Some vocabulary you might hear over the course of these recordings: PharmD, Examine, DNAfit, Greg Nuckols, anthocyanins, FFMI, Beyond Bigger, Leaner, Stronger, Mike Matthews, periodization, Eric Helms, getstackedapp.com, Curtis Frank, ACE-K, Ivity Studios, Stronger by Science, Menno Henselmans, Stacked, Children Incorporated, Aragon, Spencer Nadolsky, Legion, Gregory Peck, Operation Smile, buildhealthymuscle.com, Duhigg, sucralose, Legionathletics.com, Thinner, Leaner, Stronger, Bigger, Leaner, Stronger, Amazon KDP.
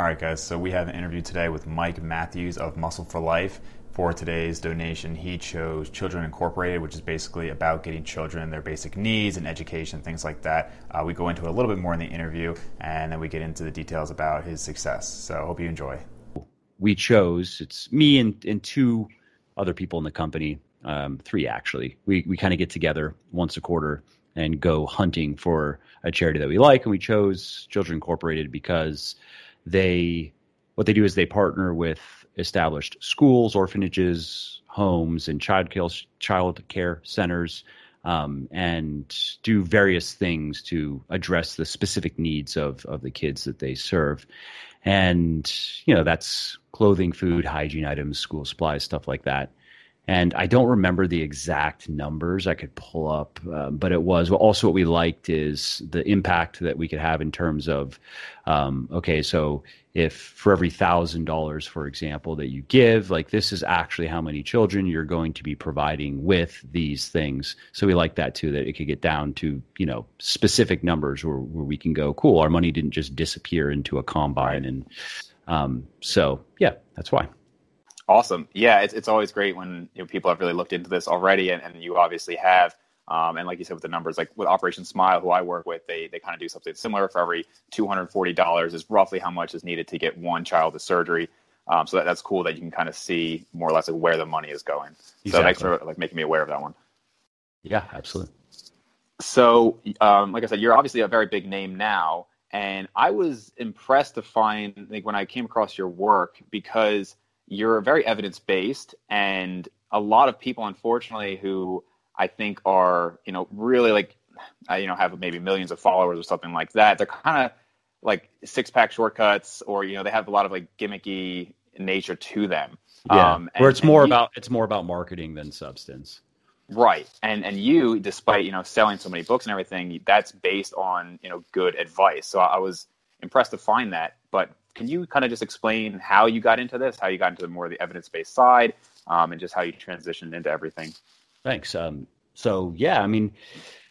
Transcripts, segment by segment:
All right, guys, so we have an interview today with Mike Matthews of Muscle for Life. For today's donation, he chose Children Incorporated, which is basically about getting children their basic needs and education, things like that. We go into it a little bit more in the interview, and then we get into the details about his success. So hope you enjoy. We chose, it's me and two other people in the company, three actually. We kind of get together once a quarter and go hunting for a charity that we like, and we chose Children Incorporated because what they do is they partner with established schools, orphanages, homes, and child care centers, and do various things to address the specific needs of the kids that they serve. And, you know, that's clothing, food, hygiene items, school supplies, stuff like that. And I don't remember the exact numbers I could pull up, but it was also what we liked is the impact that we could have in terms of, okay, so if for every $1,000, for example, that you give, like this is actually how many children you're going to be providing with these things. So we like that too, that it could get down to, you know, specific numbers where we can go, cool, our money didn't just disappear into a combine. And so, yeah, that's why. Awesome. Yeah, it's always great when, you know, people have really looked into this already, and you obviously have. And like you said with the numbers, like with Operation Smile, who I work with, they kind of do something similar. For every $240 is roughly how much is needed to get one child to surgery. So that's cool that you can kind of see more or less like where the money is going. Exactly. So thanks for like making me aware of that one. Yeah, absolutely. So like I said, you're obviously a very big name now. And I was impressed to find, like when I came across your work, because you're very evidence-based, and a lot of people, unfortunately, who I think are, you know, really like, you know, have maybe millions of followers or something like that. They're kind of like six-pack shortcuts, or, you know, they have a lot of like gimmicky nature to them. Yeah, where it's more about marketing than substance. Right. And you, despite, you know, selling so many books and everything, that's based on, you know, good advice. So I was impressed to find that, but can you kind of just explain how you got into this, how you got into more of the evidence-based side, and just how you transitioned into everything? Thanks. So, yeah, I mean,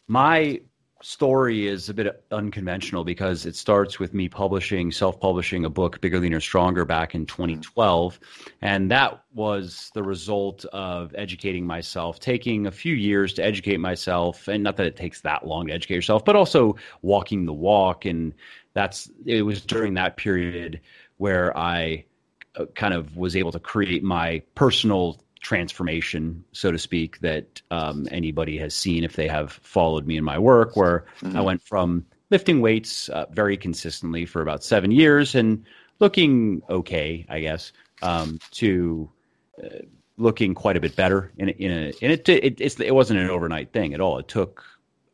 my story is a bit unconventional because it starts with me self-publishing a book, Bigger, Leaner, Stronger, back in 2012. And that was the result of educating myself, taking a few years to educate myself. And not that it takes that long to educate yourself, but also walking the walk. And it was during that period where I kind of was able to create my personal transformation, so to speak, that anybody has seen if they have followed me in my work, where I went from lifting weights very consistently for about 7 years and looking okay, I guess, to looking quite a bit better. It wasn't an overnight thing at all. It took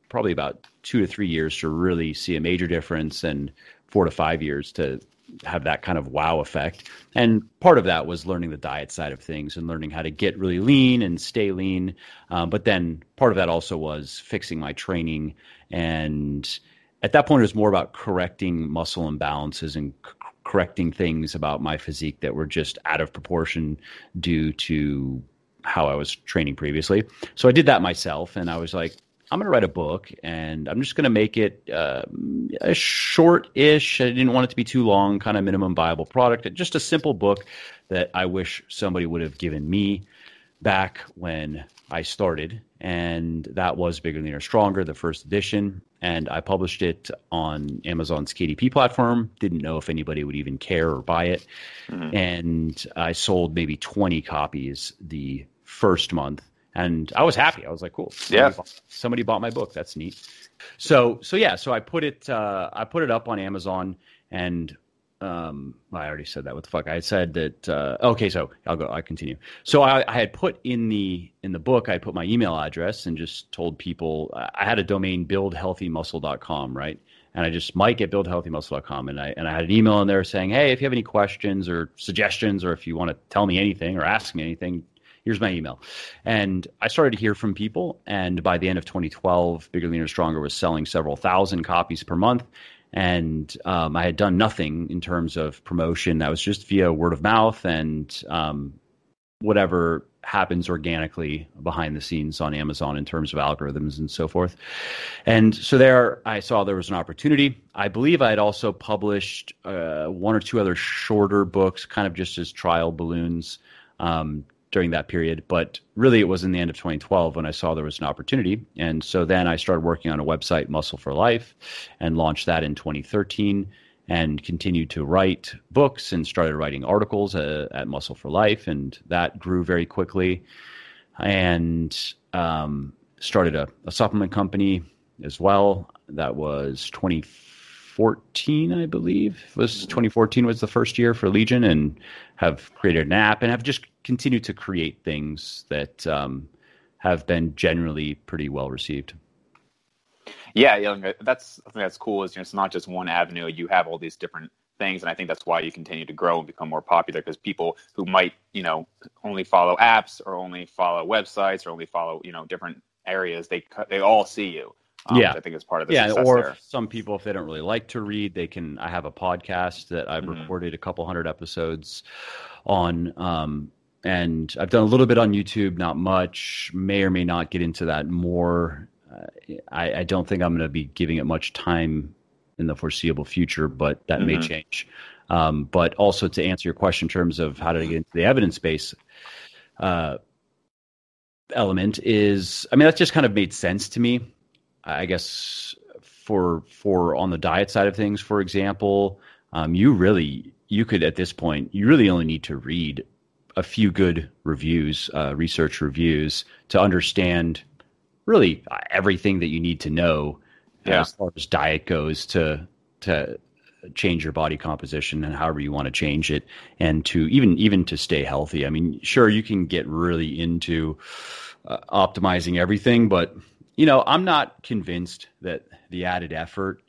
probably about 2 to 3 years to really see a major difference, and 4 to 5 years to have that kind of wow effect. And part of that was learning the diet side of things and learning how to get really lean and stay lean. But then part of that also was fixing my training. And at that point, it was more about correcting muscle imbalances and correcting things about my physique that were just out of proportion due to how I was training previously. So I did that myself, and I was like, I'm going to write a book, and I'm just going to make it a short-ish, I didn't want it to be too long, kind of minimum viable product, just a simple book that I wish somebody would have given me back when I started. And that was Bigger, Leaner, Stronger, the first edition. And I published it on Amazon's KDP platform. Didn't know if anybody would even care or buy it. Mm-hmm. And I sold maybe 20 copies the first month. And I was happy. I was like, cool. Yeah. Somebody bought my book. That's neat. So yeah. So I put it up on Amazon, and I already said that. What the fuck? I said that. Okay. So I'll go. I continue. So I had put in the book, I put my email address and just told people I had a domain, buildhealthymuscle.com, right? And I just Mike at buildhealthymuscle.com, and I had an email in there saying, hey, if you have any questions or suggestions, or if you want to tell me anything or ask me anything, here's my email. And I started to hear from people. And by the end of 2012, Bigger, Leaner, Stronger was selling several thousand copies per month. And I had done nothing in terms of promotion. That was just via word of mouth and whatever happens organically behind the scenes on Amazon in terms of algorithms and so forth. And so there, I saw there was an opportunity. I believe I had also published one or two other shorter books, kind of just as trial balloons during that period. But really, it was in the end of 2012 when I saw there was an opportunity. And so then I started working on a website, Muscle for Life, and launched that in 2013. And continued to write books and started writing articles at Muscle for Life. And that grew very quickly, and started a supplement company as well. That was 2014, I believe. 2014 was the first year for Legion, and have created an app and have just continued to create things that have been generally pretty well received. Yeah, that's something that's cool is it's not just one avenue. You have all these different things, and I think that's why you continue to grow and become more popular, because people who might only follow apps or only follow websites or only follow different areas, they all see you. Which I think is part of the success or there. Some people, if they don't really like to read, they can. I have a podcast that I've recorded a couple hundred episodes on. And I've done a little bit on YouTube, not much. May or may not get into that more. I don't think I'm going to be giving it much time in the foreseeable future, but that may change. But also to answer your question in terms of how to get into the evidence-based element is, that's just kind of made sense to me. I guess for on the diet side of things, for example, you could at this point, you really only need to read a few good reviews, research reviews, to understand really everything that you need to know as far as diet goes to change your body composition and however you want to change it, and to even to stay healthy. Sure, you can get really into optimizing everything, but I'm not convinced that the added effort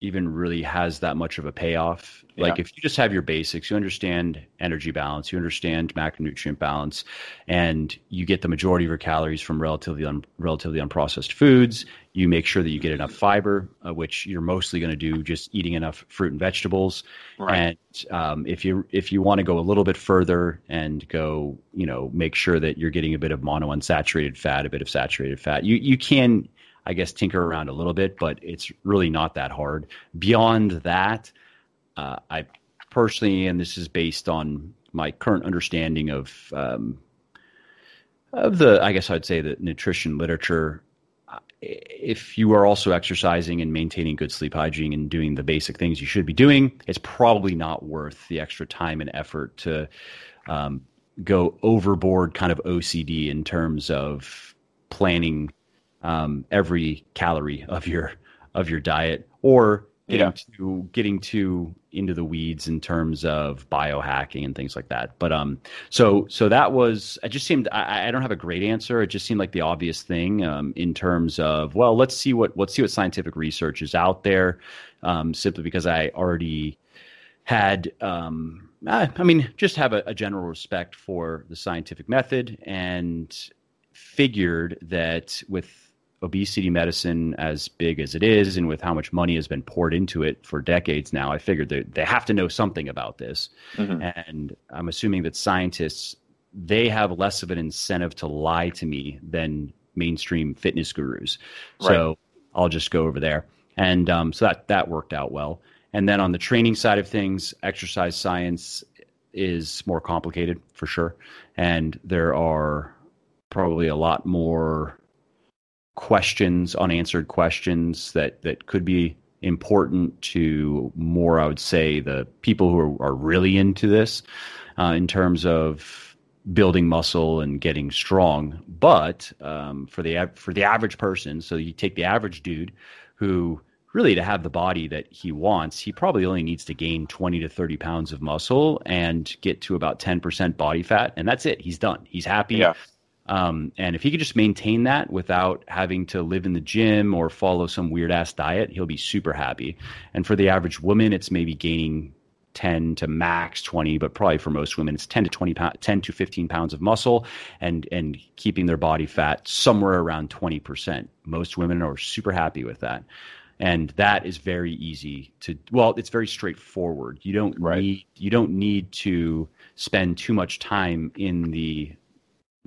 even really has that much of a payoff. Yeah. Like if you just have your basics, you understand energy balance, you understand macronutrient balance, and you get the majority of your calories from relatively unprocessed foods. You make sure that you get enough fiber, which you're mostly going to do just eating enough fruit and vegetables. Right. And if you want to go a little bit further and go, make sure that you're getting a bit of monounsaturated fat, a bit of saturated fat, you can, I guess, tinker around a little bit, but it's really not that hard. Beyond that, I personally, and this is based on my current understanding of the, I guess I'd say, the nutrition literature, if you are also exercising and maintaining good sleep hygiene and doing the basic things you should be doing, it's probably not worth the extra time and effort to go overboard, kind of OCD in terms of planning every calorie of your diet, or getting too into the weeds in terms of biohacking and things like that. But so that was, it just seemed, I don't have a great answer. It just seemed like the obvious thing in terms of, well, let's see what scientific research is out there, simply because I already had, just have a general respect for the scientific method, and figured that with obesity medicine as big as it is, and with how much money has been poured into it for decades now, I figured that they have to know something about this. And I'm assuming that scientists, they have less of an incentive to lie to me than mainstream fitness gurus. Right. So I'll just go over there. And so that worked out well. And then on the training side of things, exercise science is more complicated for sure. And there are probably a lot more questions, unanswered questions that could be important to more, I would say, the people who are really into this in terms of building muscle and getting strong. But for the average person, so you take the average dude who really, to have the body that he wants, he probably only needs to gain 20 to 30 pounds of muscle and get to about 10% body fat. And that's it. He's done. He's happy. Yeah. And if he could just maintain that without having to live in the gym or follow some weird ass diet, he'll be super happy. And for the average woman, it's maybe gaining 10 to max 20, but probably for most women, it's 10 to 15 pounds of muscle and keeping their body fat somewhere around 20%. Most women are super happy with that. And that is very easy to, well, it's very straightforward. You don't need to spend too much time in the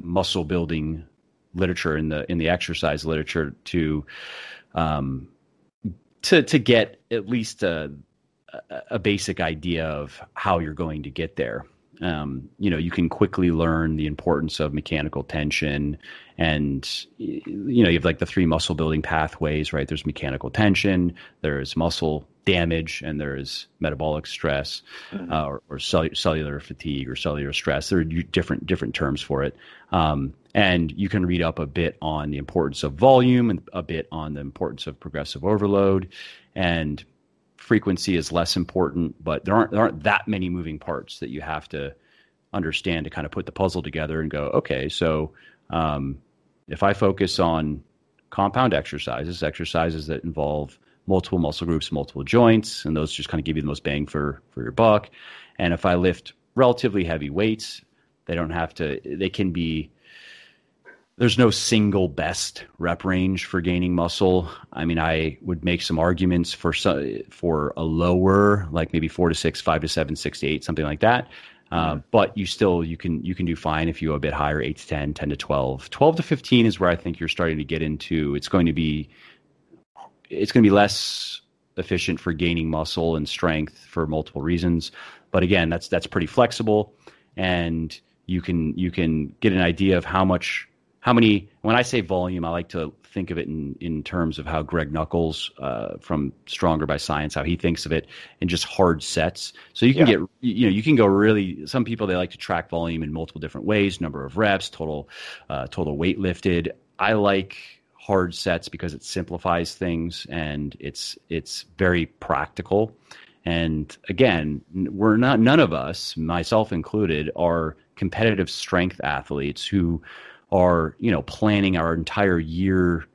muscle building literature, in the exercise literature to get at least a basic idea of how you're going to get there. You can quickly learn the importance of mechanical tension, and, you have like the three muscle building pathways, right? There's mechanical tension, there's muscle damage, and there's metabolic stress, or cellular fatigue or cellular stress. There are different terms for it. And you can read up a bit on the importance of volume and a bit on the importance of progressive overload, and frequency is less important, but there aren't that many moving parts that you have to understand to kind of put the puzzle together and go, okay, so if I focus on compound exercises that involve multiple muscle groups, multiple joints, and those just kind of give you the most bang for your buck. And if I lift relatively heavy weights, there's no single best rep range for gaining muscle. I mean, I would make some arguments for a lower, like maybe 4 to 6, 5 to 7, 6 to 8, something like that. But you can do fine if you go a bit higher, 8 to 10, 10 to 12, 12 to 15 is where I think you're starting to get into. It's going to be less efficient for gaining muscle and strength for multiple reasons. But again, that's pretty flexible, and you can get an idea of how many, when I say volume, I like to think of it in terms of how Greg Nuckols from Stronger by Science, how he thinks of it in just hard sets. So you can get, you can go really, some people, they like to track volume in multiple different ways, number of reps, total weight lifted. I like hard sets because it simplifies things, and it's very practical. And again, none of us, myself included, are competitive strength athletes who are, planning our entire year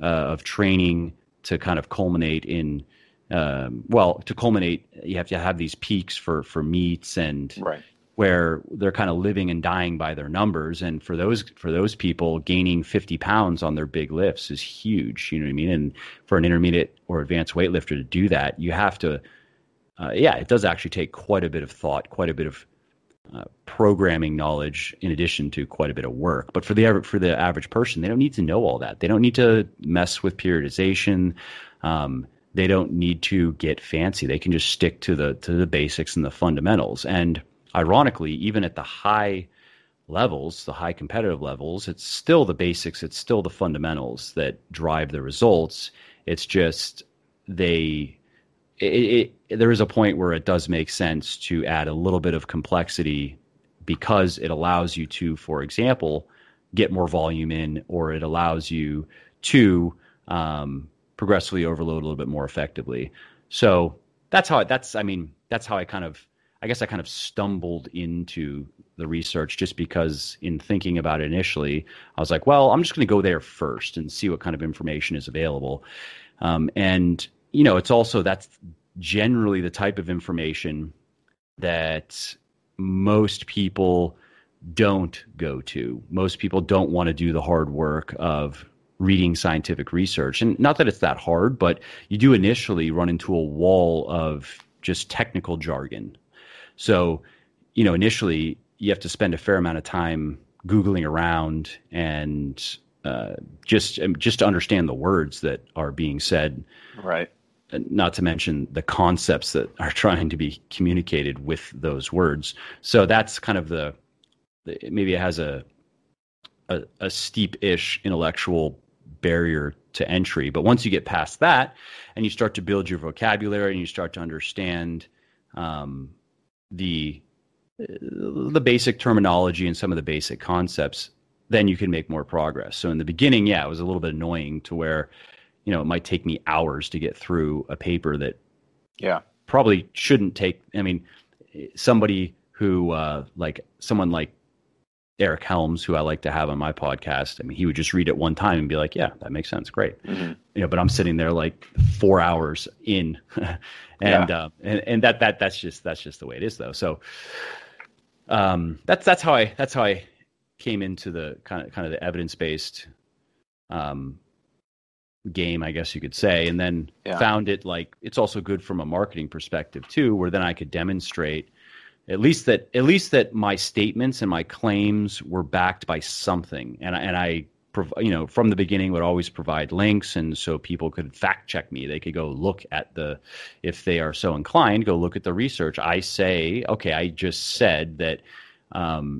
of training to kind of culminate in, you have to have these peaks for meets and where they're kind of living and dying by their numbers. And for those people, gaining 50 pounds on their big lifts is huge. You know what I mean? And for an intermediate or advanced weightlifter to do that, you have to, it does actually take quite a bit of thought, quite a bit of programming knowledge, in addition to quite a bit of work. But for the average person, they don't need to know all that. They don't need to mess with periodization. They don't need to get fancy. They can just stick to the basics and the fundamentals. And ironically, even at the high levels, the high competitive levels, it's still the basics. It's still the fundamentals that drive the results. It's just there is a point where it does make sense to add a little bit of complexity, because it allows you to, for example, get more volume in, or it allows you to progressively overload a little bit more effectively. So that's how I kind of stumbled into the research, just because in thinking about it initially, I was like, well, I'm just going to go there first and see what kind of information is available. It's also, that's generally the type of information that most people don't go to. Most people don't want to do the hard work of reading scientific research. And not that it's that hard, but you do initially run into a wall of just technical jargon. So, initially you have to spend a fair amount of time Googling around and just to understand the words that are being said. Right. Not to mention the concepts that are trying to be communicated with those words. So that's kind of maybe it has a steep-ish intellectual barrier to entry. But once you get past that and you start to build your vocabulary and you start to understand the basic terminology and some of the basic concepts, then you can make more progress. So in the beginning, it was a little bit annoying to where, it might take me hours to get through a paper that probably shouldn't take. I mean, somebody who like Eric Helms, who I like to have on my podcast, I mean, he would just read it one time and be like, yeah, that makes sense. Great. Mm-hmm. But I'm sitting there like 4 hours in and that's just the way it is though. So that's how I came into the kind of the evidence-based game, I guess you could say, and then found it like it's also good from a marketing perspective too, where then I could demonstrate at least that my statements and my claims were backed by something, and I you know, from the beginning would always provide links, and so people could fact check me. They could go look at the, if they are so inclined, go look at the research. I say, okay, I just said that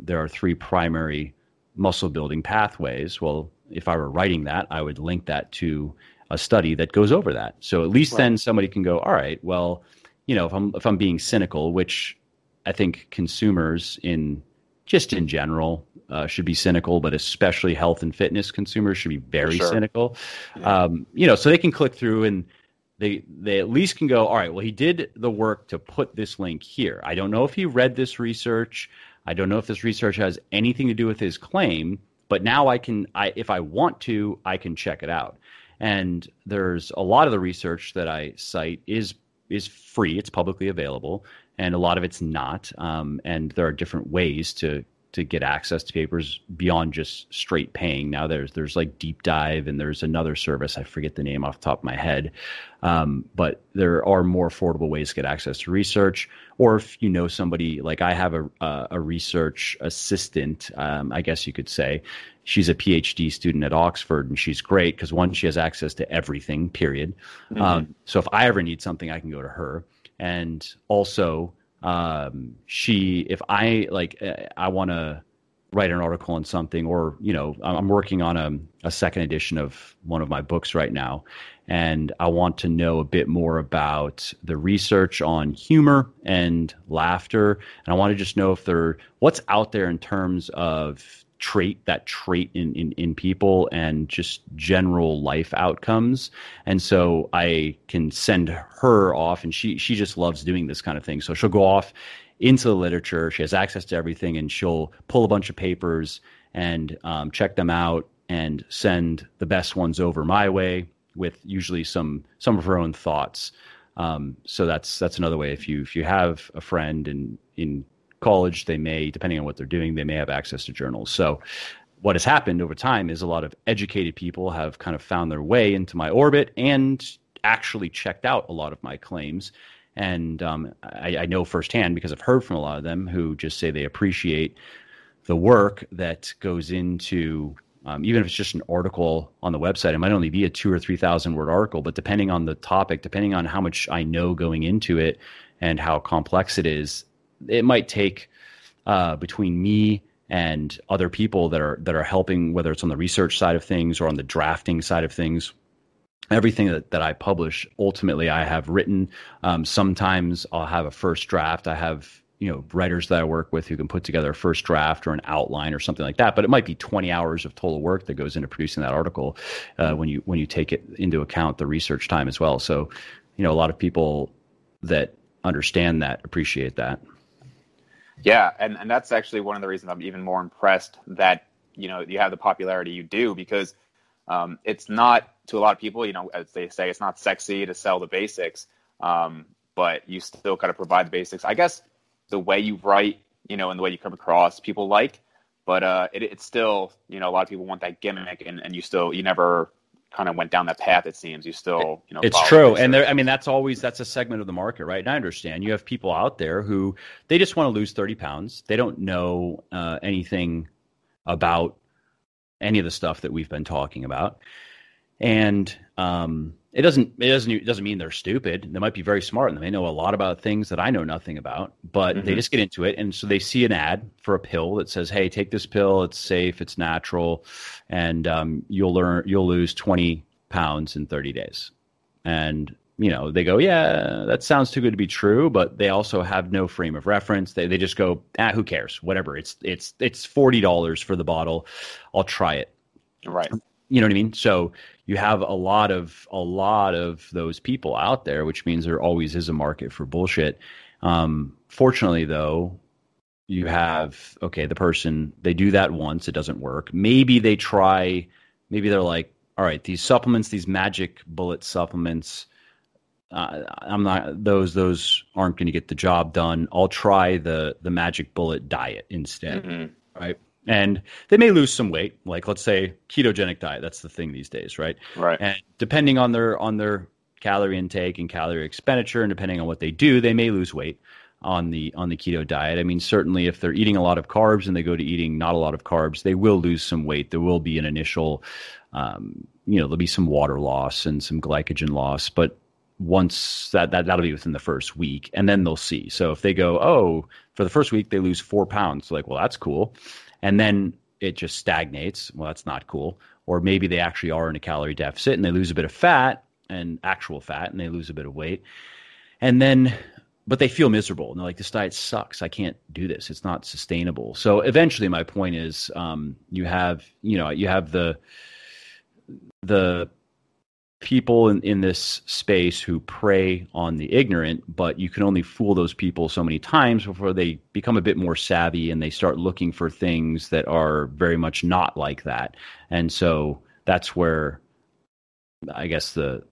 there are three primary muscle building pathways. Well, if I were writing that, I would link that to a study that goes over that. So at least then somebody can go, all right, well, you know, if I'm being cynical, which I think consumers in general should be cynical, but especially health and fitness consumers should be very cynical. Yeah. You know, so they can click through and they at least can go, all right, well, he did the work to put this link here. I don't know if he read this research. I don't know if this research has anything to do with his claim, but now if I want to, I can check it out. And there's a lot of the research that I cite is free. It's publicly available. And a lot of it's not. And there are different ways to get access to papers beyond just straight paying. Now there's like Deep Dive, and there's another service. I forget the name off the top of my head. But there are more affordable ways to get access to research. Or if you know somebody, like I have a research assistant, I guess you could say. She's a PhD student at Oxford, and she's great because, one, she has access to everything, period. Mm-hmm. So if I ever need something, I can go to her. And also, I want to write an article on something, or, you know, I'm working on a second edition of one of my books right now, and I want to know a bit more about the research on humor and laughter. And I want to just know what's out there in terms of trait in people and just general life outcomes. And so I can send her off, and she just loves doing this kind of thing. So she'll go off into the literature. She has access to everything, and she'll pull a bunch of papers and check them out and send the best ones over my way with usually some of her own thoughts. So that's another way. If you have a friend in college, they may, depending on what they're doing, they may have access to journals. So what has happened over time is a lot of educated people have kind of found their way into my orbit and actually checked out a lot of my claims. And I know firsthand, because I've heard from a lot of them who just say they appreciate the work that goes into, even if it's just an article on the website. It might only be a 2,000 or 3,000 word article, but depending on the topic, depending on how much I know going into it and how complex it is, it might take between me and other people that are helping, whether it's on the research side of things or on the drafting side of things. Everything that I publish, ultimately, I have written. Sometimes I'll have a first draft. I have, you know, writers that I work with who can put together a first draft or an outline or something like that. But it might be 20 hours of total work that goes into producing that article when you take it into account the research time as well. So, you know, a lot of people that understand that appreciate that. Yeah, and that's actually one of the reasons I'm even more impressed that, you know, you have the popularity you do, because it's not, to a lot of people, you know, as they say, it's not sexy to sell the basics, but you still kind of provide the basics. I guess the way you write, you know, and the way you come across, people like, but it's still, you know, a lot of people want that gimmick, and you still, you never kind of went down that path, it seems. You still, you know, it's true. And there, I mean, that's a segment of the market, right? And I understand you have people out there who, they just want to lose 30 pounds. They don't know anything about any of the stuff that we've been talking about. And it doesn't mean they're stupid. They might be very smart, and they know a lot about things that I know nothing about, but mm-hmm. They just get into it. And so they see an ad for a pill that says, hey, take this pill. It's safe. It's natural. And you'll lose 20 pounds in 30 days. And, you know, they go, yeah, that sounds too good to be true, but they also have no frame of reference. They just go, who cares? Whatever. It's $40 for the bottle. I'll try it. Right. You know what I mean? So you have a lot of those people out there, which means there always is a market for bullshit. Fortunately, though, you have, okay, the person, they do that once, it doesn't work. Maybe they're like, all right, these supplements, these magic bullet supplements, those aren't going to get the job done. I'll try the magic bullet diet instead. Mm-hmm. Right. And they may lose some weight, like let's say ketogenic diet. That's the thing these days, right? Right. And depending on their calorie intake and calorie expenditure, and depending on what they do, they may lose weight on the keto diet. I mean, certainly if they're eating a lot of carbs and they go to eating not a lot of carbs, they will lose some weight. There will be an initial, there'll be some water loss and some glycogen loss, but once that'll be within the first week, and then they'll see. So if they go, for the first week, they lose 4 pounds. Like, well, that's cool. And then it just stagnates. Well, that's not cool. Or maybe they actually are in a calorie deficit and they lose a bit of fat and actual fat and they lose a bit of weight. And then, but they feel miserable and they're like, this diet sucks. I can't do this. It's not sustainable. So eventually my point is, you have the people in this space who prey on the ignorant, but you can only fool those people so many times before they become a bit more savvy and they start looking for things that are very much not like that. And so that's where I guess the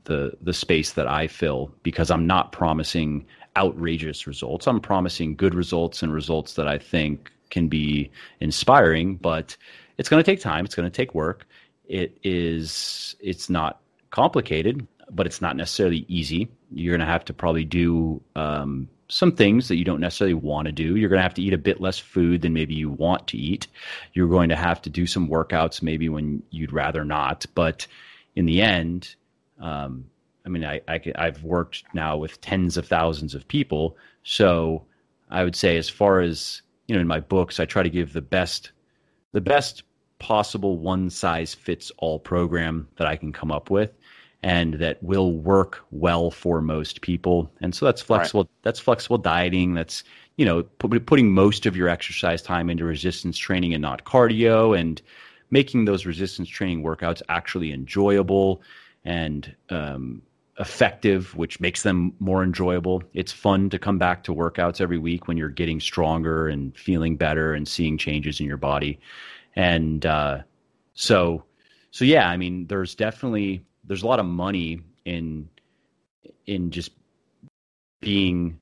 space that I fill, because I'm not promising outrageous results. I'm promising good results and results that I think can be inspiring, but it's going to take time. It's going to take work. It's not complicated, but it's not necessarily easy. You're going to have to probably do some things that you don't necessarily want to do. You're going to have to eat a bit less food than maybe you want to eat. You're going to have to do some workouts maybe when you'd rather not. But in the end, I've worked now with tens of thousands of people. So I would say, as far as, in my books, I try to give the best possible one size fits all program that I can come up with and that will work well for most people. And so that's flexible. Right. That's flexible dieting. That's, putting most of your exercise time into resistance training and not cardio, and making those resistance training workouts actually enjoyable and, effective, which makes them more enjoyable. It's fun to come back to workouts every week when you're getting stronger and feeling better and seeing changes in your body. And, so yeah, I mean, there's a lot of money in just being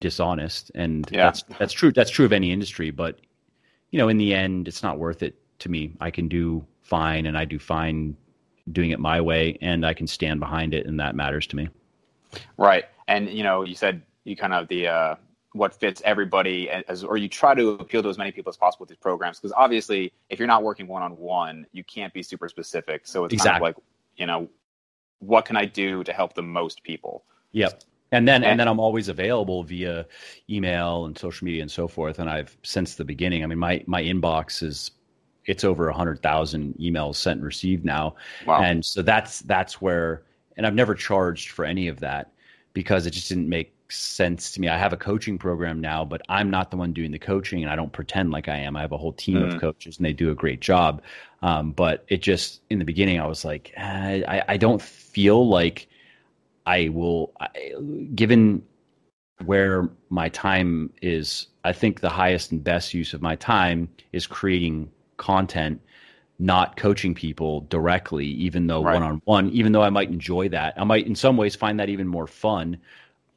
dishonest, and yeah. That's true. That's true of any industry, but in the end, it's not worth it to me. I can do fine, and I do fine doing it my way, and I can stand behind it, and that matters to me. Right. And you said you kind of what fits everybody, or you try to appeal to as many people as possible with these programs, because obviously if you're not working one-on-one, you can't be super specific. So it's kind of like, what can I do to help the most people? Yep. And then I'm always available via email and social media and so forth. And I've, since the beginning, I mean, my inbox is, it's over 100,000 emails sent and received now. Wow. And so that's where, and I've never charged for any of that because it just didn't make sense to me. I have a coaching program now, but I'm not the one doing the coaching, and I don't pretend like I am. I have a whole team of coaches, and they do a great job. But it just, in the beginning, I was like, I don't feel like I will, given where my time is, I think the highest and best use of my time is creating content, not coaching people directly, even though one-on-one, even though I might enjoy that. I might in some ways find that even more fun.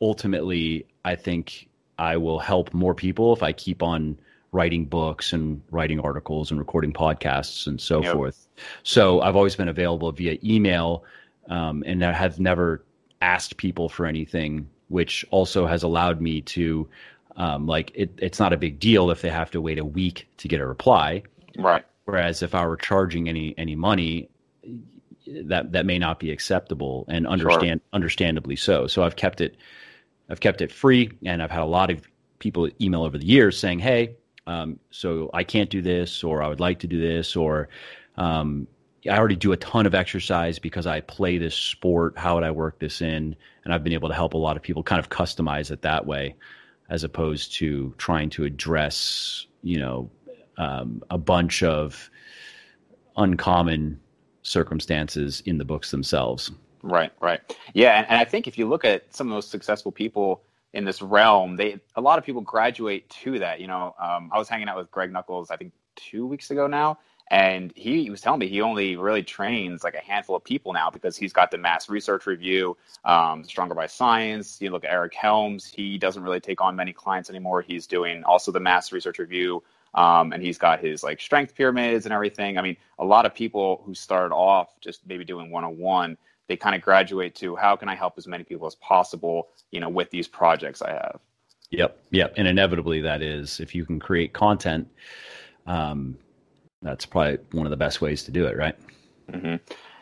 Ultimately, I think I will help more people if I keep on writing books and writing articles and recording podcasts and so forth. So I've always been available via email, and I have never asked people for anything, which also has allowed me to, it's not a big deal if they have to wait a week to get a reply. Right. Whereas if I were charging any money, that may not be acceptable, and understandably so. So I've kept it free, and I've had a lot of people email over the years saying, "Hey, so I can't do this, or I would like to do this, or I already do a ton of exercise because I play this sport. How would I work this in?" And I've been able to help a lot of people kind of customize it that way, as opposed to trying to address, a bunch of uncommon circumstances in the books themselves. Right. Yeah. And I think if you look at some of the most successful people in this realm, a lot of people graduate to that. I was hanging out with Greg Nuckols, I think 2 weeks ago now, and he was telling me he only really trains like a handful of people now because he's got the Mass Research Review, Stronger by Science. You look at Eric Helms, he doesn't really take on many clients anymore. He's doing also the Mass Research Review, And he's got his like strength pyramids and everything. I mean, a lot of people who started off just maybe doing one-on-one, they kind of graduate to how can I help as many people as possible, you know, with these projects I have. Yep. And inevitably that is, if you can create content, that's probably one of the best ways to do it. Right. Mm-hmm.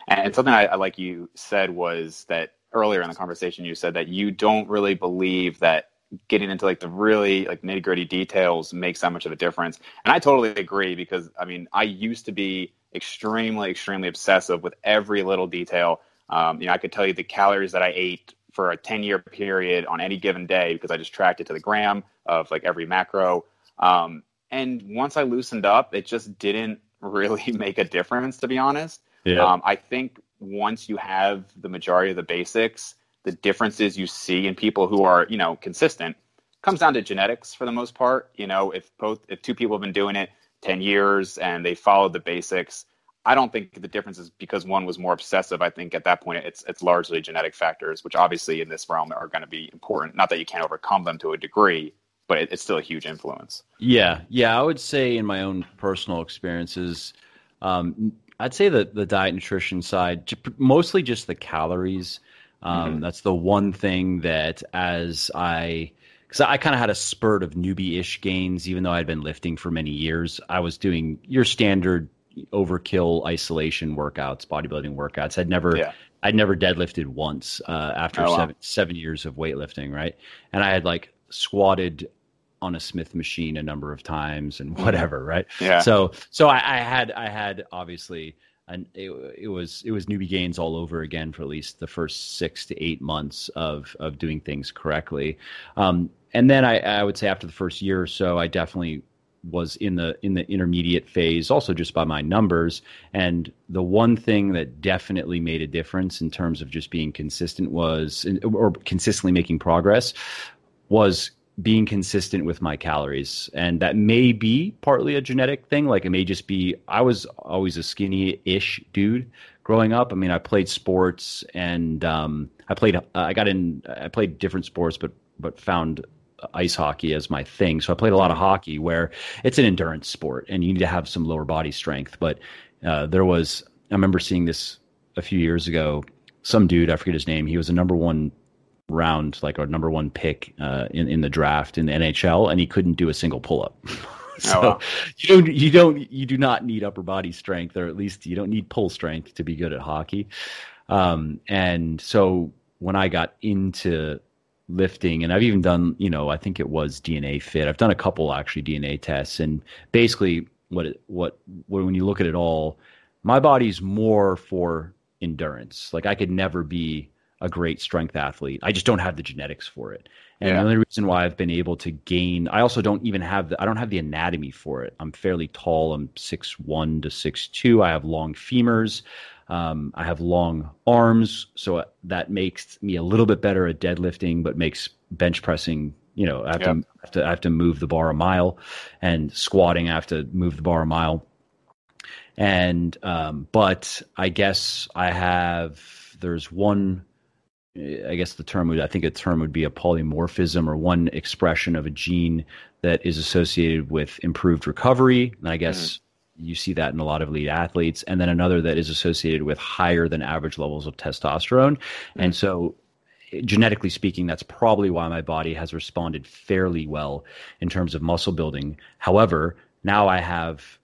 And something I like you said was that earlier in the conversation, you said that you don't really believe that getting into like the really like nitty gritty details makes that much of a difference. And I totally agree, because I mean, I used to be extremely obsessive with every little detail. You know, I could tell you the calories that I ate for a 10-year period on any given day, because I just tracked it to the gram of like every macro. And once I loosened up, it just didn't really make a difference, to be honest. Yeah. I think once you have the majority of the basics, the differences you see in people who are, you know, consistent comes down to genetics for the most part. You know, if two people have been doing it 10 years and they followed the basics, I don't think the difference is because one was more obsessive. I think at that point, it's largely genetic factors, which obviously in this realm are going to be important. Not that you can't overcome them to a degree, but it's still a huge influence. Yeah. I would say in my own personal experiences, I'd say that the diet nutrition side, mostly just the calories. That's the one thing that because I kind of had a spurt of newbie-ish gains, even though I'd been lifting for many years. I was doing your standard overkill isolation workouts, bodybuilding workouts. I'd never deadlifted once after 7 years of weightlifting, right? And I had like squatted on a Smith machine a number of times and whatever, right? Yeah. So I had obviously, and it was newbie gains all over again for at least the first 6 to 8 months of doing things correctly. And then I would say after the first year or so, I definitely was in the intermediate phase, also just by my numbers. And the one thing that definitely made a difference in terms of just being consistent or consistently making progress was being consistent with my calories. And that may be partly a genetic thing. Like it may just be, I was always a skinny-ish dude growing up. I mean, I played sports and I played different sports, but found ice hockey as my thing. So I played a lot of hockey, where it's an endurance sport and you need to have some lower body strength. But I remember seeing this a few years ago, some dude, I forget his name. He was a number one pick in the draft in the NHL, and he couldn't do a single pull-up. You do not need upper body strength, or at least you don't need pull strength to be good at hockey. And so when I got into lifting, and I've even done, you know, I think it was DNAfit. I've done a couple actually DNA tests, and basically when you look at it all, my body's more for endurance. Like I could never be a great strength athlete. I just don't have the genetics for it. And the only reason why I've been able to gain, I also don't even have I don't have the anatomy for it. I'm fairly tall. I'm 6'1" to 6'2". I have long femurs. I have long arms, so that makes me a little bit better at deadlifting, but makes bench pressing, you know, I have to move the bar a mile, and squatting, I have to move the bar a mile. And, but I guess I guess the term would be a polymorphism, or one expression of a gene that is associated with improved recovery. And I guess you see that in a lot of elite athletes. And then another that is associated with higher than average levels of testosterone. And so genetically speaking, that's probably why my body has responded fairly well in terms of muscle building. However, now I have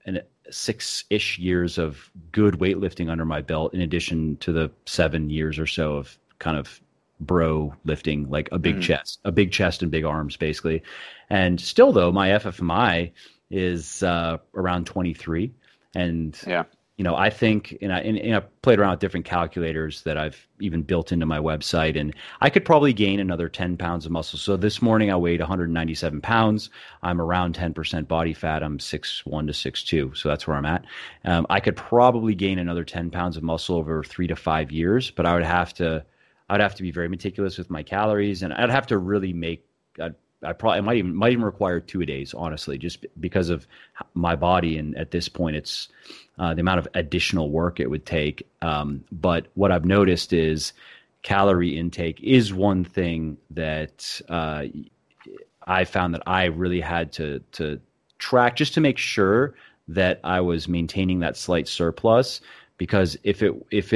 6-ish years of good weightlifting under my belt, in addition to the 7 years or so of kind of bro lifting, like a big chest and big arms basically. And still though, my FFMI is around 23, and you know, I think, and I played around with different calculators that I've even built into my website, and I could probably gain another 10 pounds of muscle. So this morning I weighed 197 pounds. I'm around 10% body fat. I'm 6'1" to 6'2", so that's where I'm at. I could probably gain another 10 pounds of muscle over 3 to 5 years, but I'd have to be very meticulous with my calories, and I'd have to really I might even require 2 a days, honestly, just because of my body. And at this point, it's the amount of additional work it would take. But what I've noticed is calorie intake is one thing that I found that I really had to track just to make sure that I was maintaining that slight surplus, because if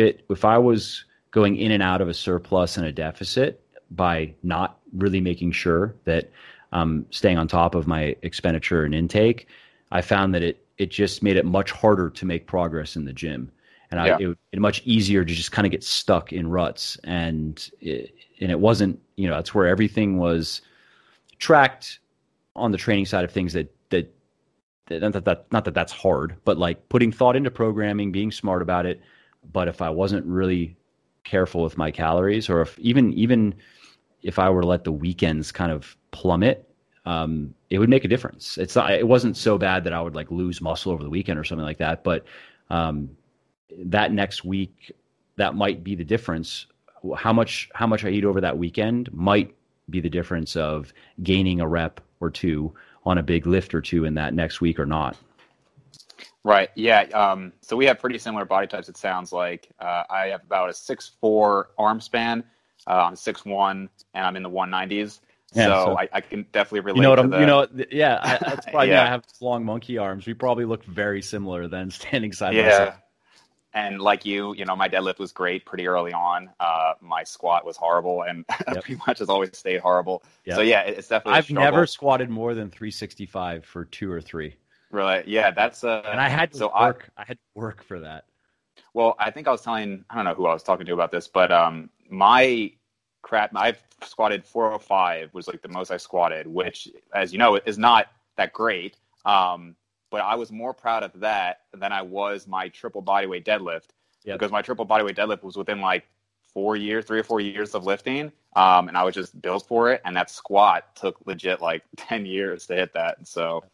I was going in and out of a surplus and a deficit by not really making sure that I'm staying on top of my expenditure and intake, I found that it just made it much harder to make progress in the gym. And yeah. It much easier to just kind of get stuck in ruts. And it wasn't, that's where everything was tracked on the training side of things, not that that's hard, but like putting thought into programming, being smart about it. But if I wasn't really careful with my calories, or if even if I were to let the weekends kind of plummet, it would make a difference. It wasn't so bad that I would like lose muscle over the weekend or something like that. But, that next week, that might be the difference. How much I eat over that weekend might be the difference of gaining a rep or two on a big lift or two in that next week or not. Right. Yeah. So we have pretty similar body types. It sounds like, I have about a 6'4" arm span. I'm 6'1" and I'm in the 190s. Yeah, so I can definitely relate. That's probably yeah. I have long monkey arms. We probably look very similar then, standing side by side. And like my deadlift was great pretty early on. My squat was horrible, and pretty much has always stayed horrible. Yep. So yeah, it's definitely. I've never squatted more than 365 for 2 or 3. Really? Yeah, that's. And I had to work. I had to work for that. Well, I think I was telling, I don't know who I was talking to about this, but my crap, I've squatted 405 was like the most I squatted, which, as you know, is not that great. But I was more proud of that than I was my triple bodyweight deadlift, because my triple bodyweight deadlift was within like 3 or 4 years of lifting, and I was just built for it. And that squat took legit like 10 years to hit that. So,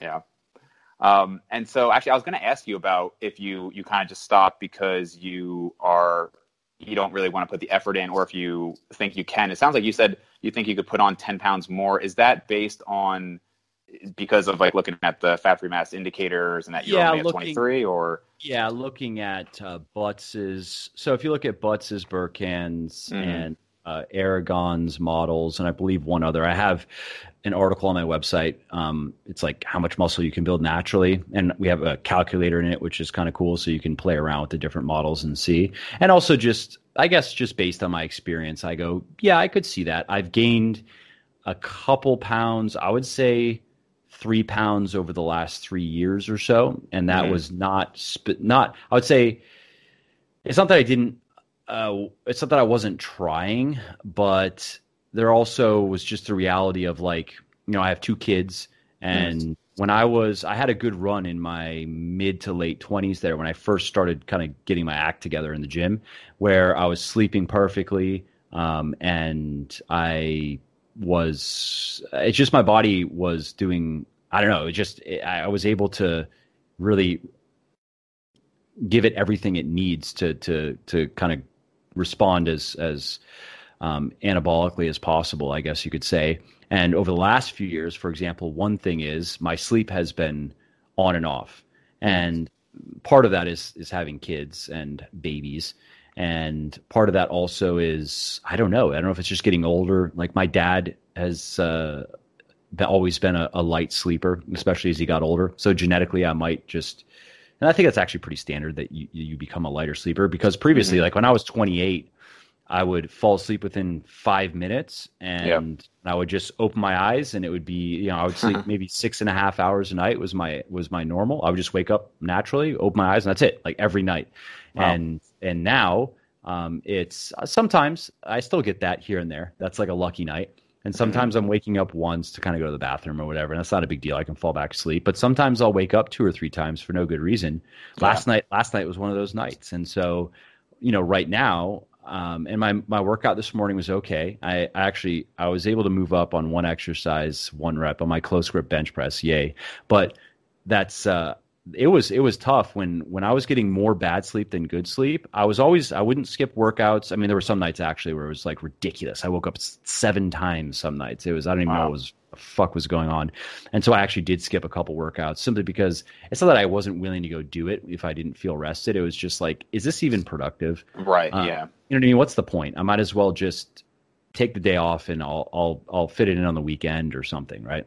yeah. And so actually I was going to ask you about if you kind of just stop because you don't really want to put the effort in, or if you think you can. It sounds like you said you think you could put on 10 pounds more. Is that based on, because of like looking at the fat free mass indicators and that you're only at 23, or? Yeah. Looking at Butz's. So if you look at Butz's, Burkan's and Aragon's models, and I believe one other, I have an article on my website. It's like how much muscle you can build naturally. And we have a calculator in it, which is kind of cool. So you can play around with the different models and see, and also just, I guess, just based on my experience, I go, yeah, I could see that. I've gained a couple pounds, I would say 3 pounds over the last 3 years or so. And that was not, I would say it's not that I wasn't trying, but there also was just the reality of like, I have 2 kids, and when I had a good run in my mid to late 20s there, when I first started kind of getting my act together in the gym, where I was sleeping perfectly. And it's just my body was doing, I don't know, I was able to really give it everything it needs to kind of respond as anabolically as possible, I guess you could say. And over the last few years, for example, one thing is my sleep has been on and off. And part of that is having kids and babies. And part of that also is, I don't know if it's just getting older. Like my dad has always been a light sleeper, especially as he got older. So genetically, I might just, and I think that's actually pretty standard that you become a lighter sleeper, because previously, like when I was 28, I would fall asleep within 5 minutes, and I would just open my eyes, and it would be, I would sleep maybe 6.5 hours a night was my normal. I would just wake up naturally, open my eyes, and that's it, like every night. Wow. And now it's sometimes I still get that here and there. That's like a lucky night. And sometimes I'm waking up once to kind of go to the bathroom or whatever. And that's not a big deal. I can fall back asleep. But sometimes I'll wake up 2 or 3 times for no good reason. Last night was one of those nights. And so, right now, and my workout this morning was okay. I was able to move up on one exercise, 1 rep on my close grip bench press. Yay. But that's, it was tough when I was getting more bad sleep than good sleep. I wouldn't skip workouts. I mean, there were some nights actually where it was like ridiculous. I woke up 7 times some nights. It was, I don't even know what the fuck was going on. And so I actually did skip a couple workouts simply because it's not that I wasn't willing to go do it if I didn't feel rested. It was just like, is this even productive? Right. Yeah. You know what I mean? What's the point? I might as well just take the day off and I'll fit it in on the weekend or something. Right.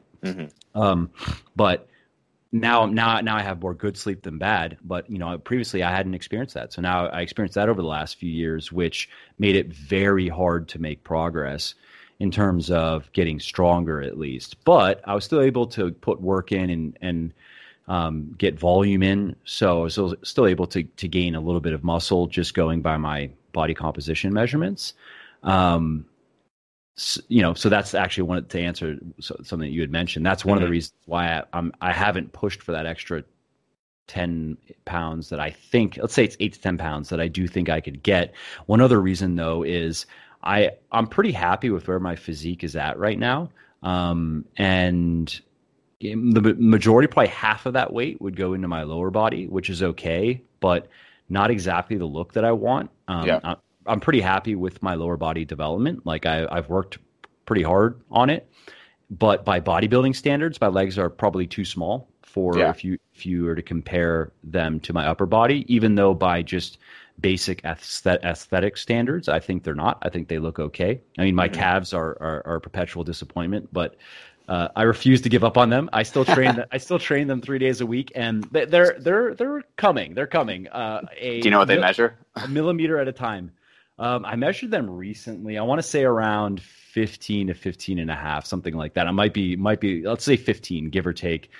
But Now I have more good sleep than bad, but previously I hadn't experienced that. So now I experienced that over the last few years, which made it very hard to make progress in terms of getting stronger, at least. But I was still able to put work in and get volume in. So I was still able to gain a little bit of muscle just going by my body composition measurements. So that's actually one to answer something that you had mentioned. That's one of the reasons why I haven't pushed for that extra 10 pounds that I think, let's say it's 8 to 10 pounds that I do think I could get. One other reason though, is I'm pretty happy with where my physique is at right now. And the majority, probably half of that weight would go into my lower body, which is okay, but not exactly the look that I want. I'm pretty happy with my lower body development. Like I've worked pretty hard on it, but by bodybuilding standards, my legs are probably too small for if you were to compare them to my upper body, even though by just basic aesthetic standards, I think they're not. I think they look okay. I mean, my calves are a perpetual disappointment, but I refuse to give up on them. I still train them. I still train them 3 days a week, and they're coming. They're coming. Do you know what they measure? A millimeter at a time. I measured them recently. I want to say around 15 to 15 and a half, something like that. I might be, let's say 15, give or take.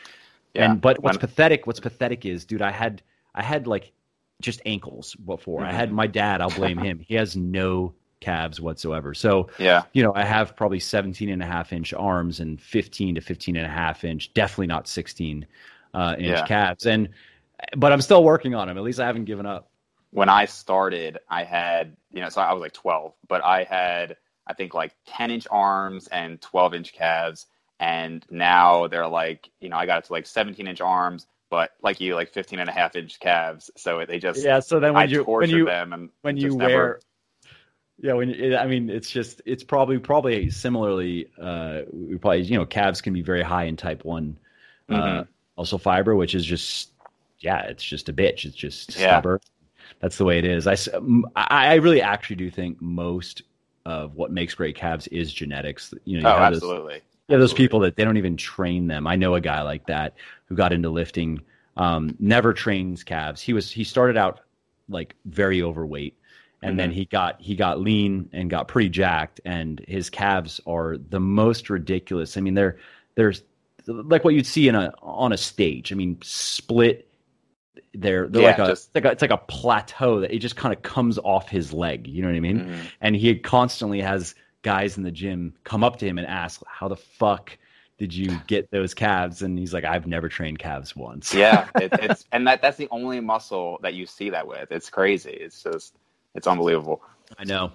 Yeah. And, but what's pathetic is, dude, I had like just ankles before. I had my dad, I'll blame him. He has no calves whatsoever. So, I have probably 17 and a half inch arms and 15 to 15 and a half inch, definitely not 16 inch calves. But I'm still working on them. At least I haven't given up. When I started, I had, so I was like 12, but I had, I think like 10 inch arms and 12 inch calves. And now they're like, I got it to like 17 inch arms, but like you, like 15 and a half inch calves. So they just, so then it's probably similarly, calves can be very high in type 1 muscle fiber, which is just, it's just a bitch. It's just stubborn. That's the way it is. I really actually do think most of what makes great calves is genetics. Those people that they don't even train them. I know a guy like that who got into lifting, never trains calves. He started out like very overweight, and then he got lean and got pretty jacked, and his calves are the most ridiculous. I mean, they're like what you'd see on a stage. I mean, split. They're it's like a plateau that it just kind of comes off his leg. You know what I mean? Mm-hmm. And he constantly has guys in the gym come up to him and ask, "How the fuck did you get those calves?" And he's like, "I've never trained calves once." That's the only muscle that you see that with. It's crazy. It's just, it's unbelievable. I know.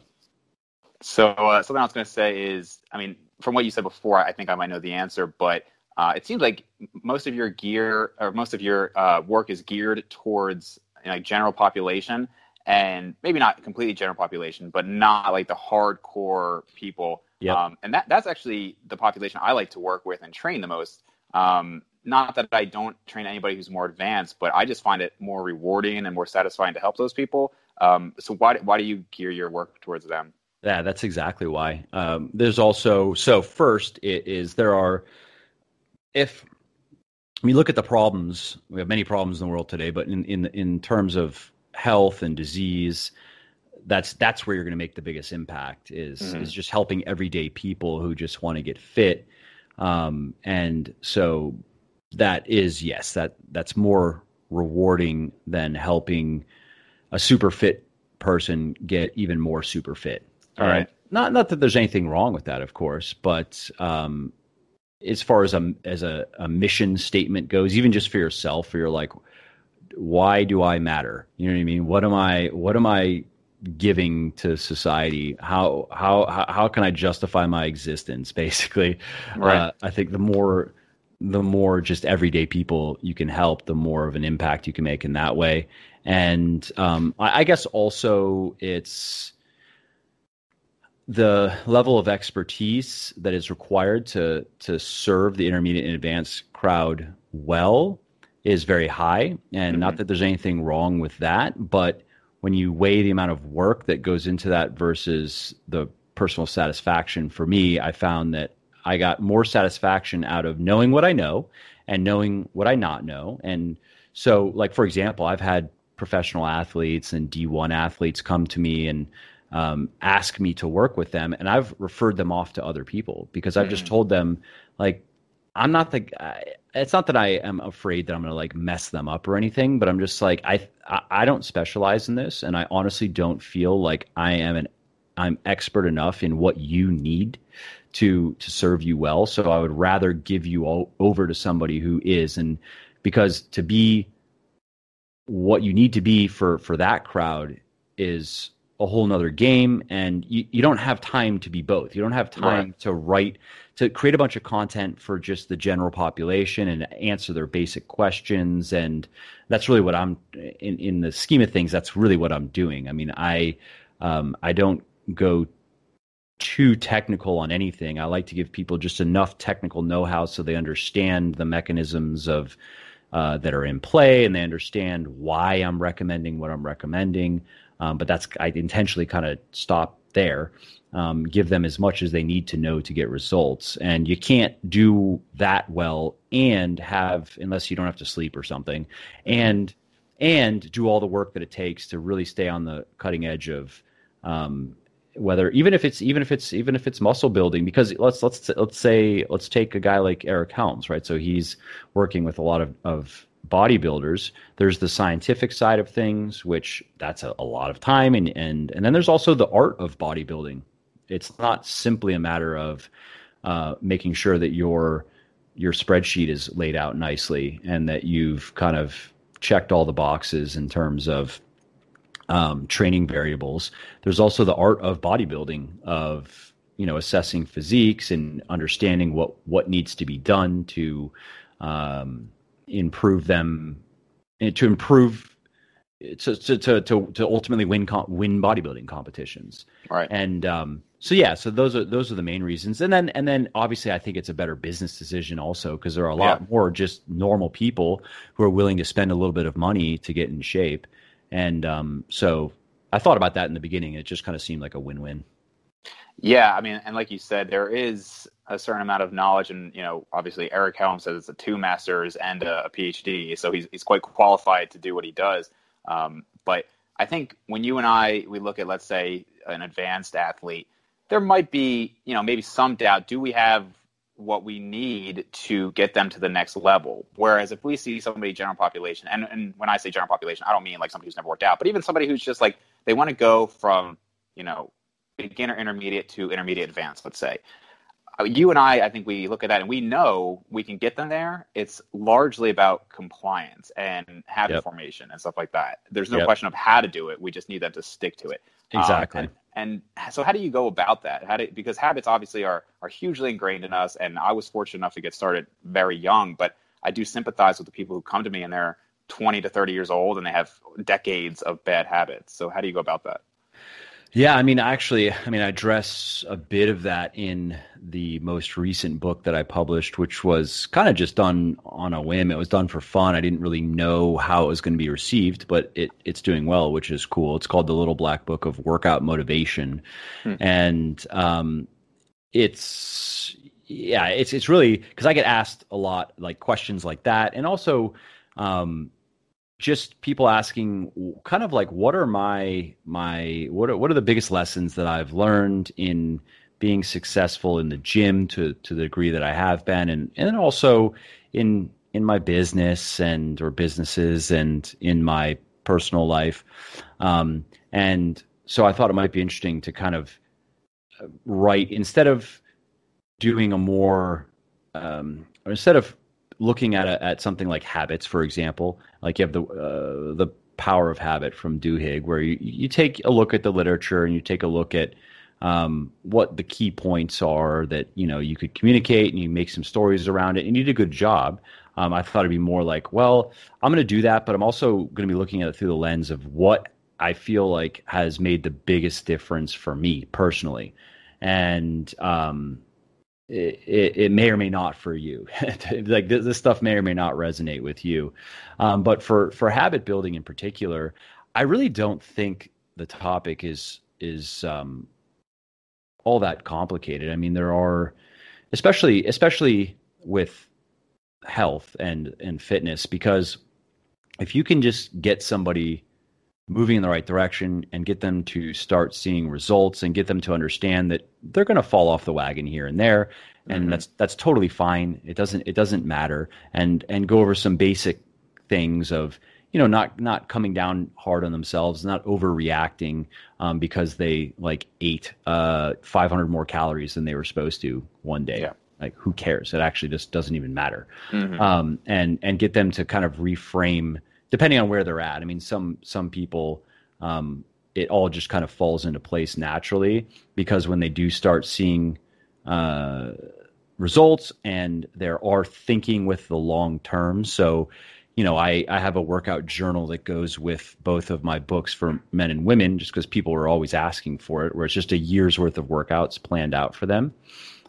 So something I was going to say is, I mean, from what you said before, I think I might know the answer, but it seems like most of your gear or most of your work is geared towards general population, and maybe not completely general population, but not like the hardcore people. Yep. And that's actually the population I like to work with and train the most. Not that I don't train anybody who's more advanced, but I just find it more rewarding and more satisfying to help those people. So why do you gear your work towards them? Yeah, that's exactly why. There's also, so first it is there are, if we look at the problems, we have many problems in the world today, but in terms of health and disease, that's where you're going to make the biggest impact is just helping everyday people who just want to get fit. And so that is, yes, that's more rewarding than helping a super fit person get even more super fit. All right. Not that there's anything wrong with that, of course, but, as far as a mission statement goes, even just for yourself, where you're like, why do I matter? You know what I mean? What am I giving to society? How can I justify my existence? Basically, right. I think the more just everyday people you can help, the more of an impact you can make in that way. And I guess also it's the level of expertise that is required to serve the intermediate and advanced crowd well is very high. And not that there's anything wrong with that, but when you weigh the amount of work that goes into that versus the personal satisfaction, for me, I found that I got more satisfaction out of knowing what I know and knowing what I not know. And so, like, for example, I've had professional athletes and D1 athletes come to me and ask me to work with them. And I've referred them off to other people because I've just told them, like, I'm not the guy. It's not that I am afraid that I'm going to, like, mess them up or anything, but I'm just like, I don't specialize in this. And I honestly don't feel like I'm expert enough in what you need to serve you well. So I would rather give you all over to somebody who is. And because to be what you need to be for that crowd is a whole nother game. And you don't have time to be both. You don't have time to write, to create a bunch of content for just the general population and answer their basic questions. And that's really what I'm in the scheme of things. That's really what I'm doing. I mean, I don't go too technical on anything. I like to give people just enough technical know-how so they understand the mechanisms of that are in play, and they understand why I'm recommending what I'm recommending. But that's, I intentionally kind of stop there, give them as much as they need to know to get results. And you can't do that well and have, unless you don't have to sleep or something, and do all the work that it takes to really stay on the cutting edge of whether, even if it's muscle building, because let's take a guy like Eric Helms, right? So he's working with a lot of bodybuilders. There's the scientific side of things, which that's a lot of time. And then there's also the art of bodybuilding. It's not simply a matter of making sure that your spreadsheet is laid out nicely and that you've kind of checked all the boxes in terms of training variables. There's also the art of bodybuilding, of, assessing physiques and understanding what needs to be done to improve them, to improve, to ultimately win bodybuilding competitions. Right. And so those are the main reasons. And then obviously I think it's a better business decision also, because there are a lot more just normal people who are willing to spend a little bit of money to get in shape. And so I thought about that in the beginning. It just kind of seemed like a win-win. Yeah, I mean, and like you said, there is a certain amount of knowledge, and obviously Eric Helms says it's a 2 masters and a PhD, so he's quite qualified to do what he does. But I think when you and we look at, let's say, an advanced athlete, there might be maybe some doubt: do we have what we need to get them to the next level? Whereas if we see somebody general population, and when I say general population, I don't mean like somebody who's never worked out, but even somebody who's just like they want to go from beginner intermediate to intermediate advanced, let's say. You and I think we look at that and we know we can get them there. It's largely about compliance and habit formation and stuff like that. There's no question of how to do it. We just need them to stick to it. Exactly. And so how do you go about that? Because habits obviously are hugely ingrained in us. And I was fortunate enough to get started very young, but I do sympathize with the people who come to me and they're 20 to 30 years old and they have decades of bad habits. So how do you go about that? Yeah, I address a bit of that in the most recent book that I published, which was kind of just done on a whim. It was done for fun. I didn't really know how it was going to be received, but it's doing well, which is cool. It's called The Little Black Book of Workout Motivation. And it's really, because I get asked a lot, like, questions like that, and also just people asking kind of like, what are what are the biggest lessons that I've learned in being successful in the gym to the degree that I have been, and also in my business or businesses and in my personal life. And so I thought it might be interesting to kind of write, instead of doing a more, or instead of looking at something like habits, for example, like you have the Power of Habit from Duhigg, where you take a look at the literature and you take a look at what the key points are that you could communicate, and you make some stories around it, and you did a good job. I thought it'd be more like, well, I'm going to do that, but I'm also going to be looking at it through the lens of what I feel like has made the biggest difference for me personally, and it may or may not for you. Like this stuff may or may not resonate with you. But for habit building in particular, I really don't think the topic is all that complicated. I mean, there are especially with health and fitness, because if you can just get somebody moving in the right direction and get them to start seeing results and get them to understand that they're going to fall off the wagon here and there, and that's totally fine. It doesn't matter. And go over some basic things of, you know, not coming down hard on themselves, not overreacting because they like ate 500 more calories than they were supposed to one day. Yeah. Like, who cares? It actually just doesn't even matter. Mm-hmm. And get them to kind of reframe depending on where they're at. I mean, some people, it all just kind of falls into place naturally, because when they do start seeing results and they are thinking with the long term. So, you know, I have a workout journal that goes with both of my books for men and women, just because people are always asking for it, where it's just a year's worth of workouts planned out for them,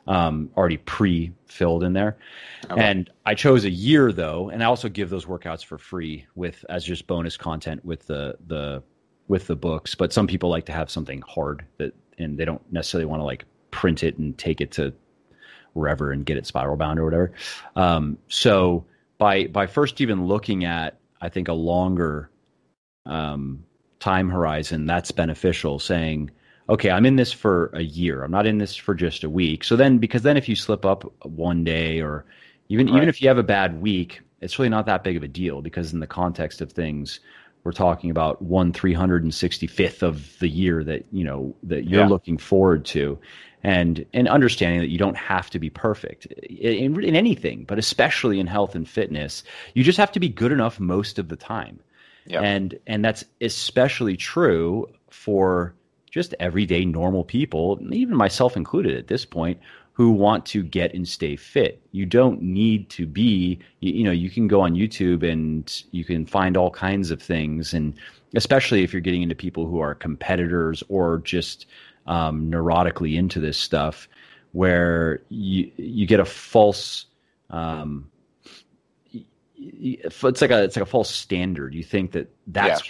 already pre-filled in there. Okay. And I chose a year though, and I also give those workouts for free with as just bonus content with the books. But some people like to have something hard and they don't necessarily want to like print it and take it to wherever and get it spiral bound or whatever. So by first even looking at, I think, a longer time horizon, that's beneficial, saying, okay, I'm in this for a year. I'm not in this for just a week. So then, because then if you slip up one day or even if you have a bad week, it's really not that big of a deal, because in the context of things, we're talking about 1/365th of the year that, you know, that you're looking forward to, and understanding that you don't have to be perfect in anything, but especially in health and fitness, you just have to be good enough most of the time. Yeah. And that's especially true for just everyday normal people, even myself included at this point, who want to get and stay fit. You don't need to be, you know, you can go on YouTube and you can find all kinds of things. And especially if you're getting into people who are competitors or just neurotically into this stuff, where you get a false, it's like a false standard. You think that that's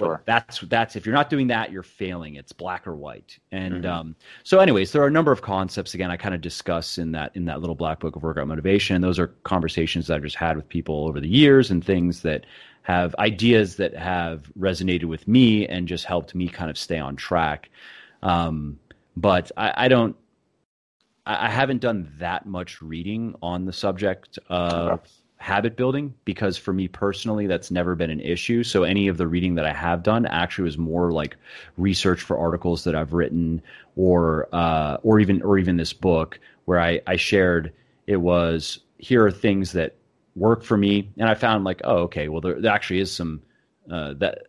if you're not doing that, you're failing. It's black or white. And so anyways, there are a number of concepts, again, I kind of discuss in that little black book of workout motivation. Those are conversations that I've just had with people over the years, and things that have ideas that have resonated with me and just helped me kind of stay on track. But I haven't done that much reading on the subject of habit building, because for me personally, that's never been an issue. So any of the reading that I have done actually was more like research for articles that I've written, or even this book where I shared, it was, here are things that work for me. And I found like, oh, okay, well, there actually is some, that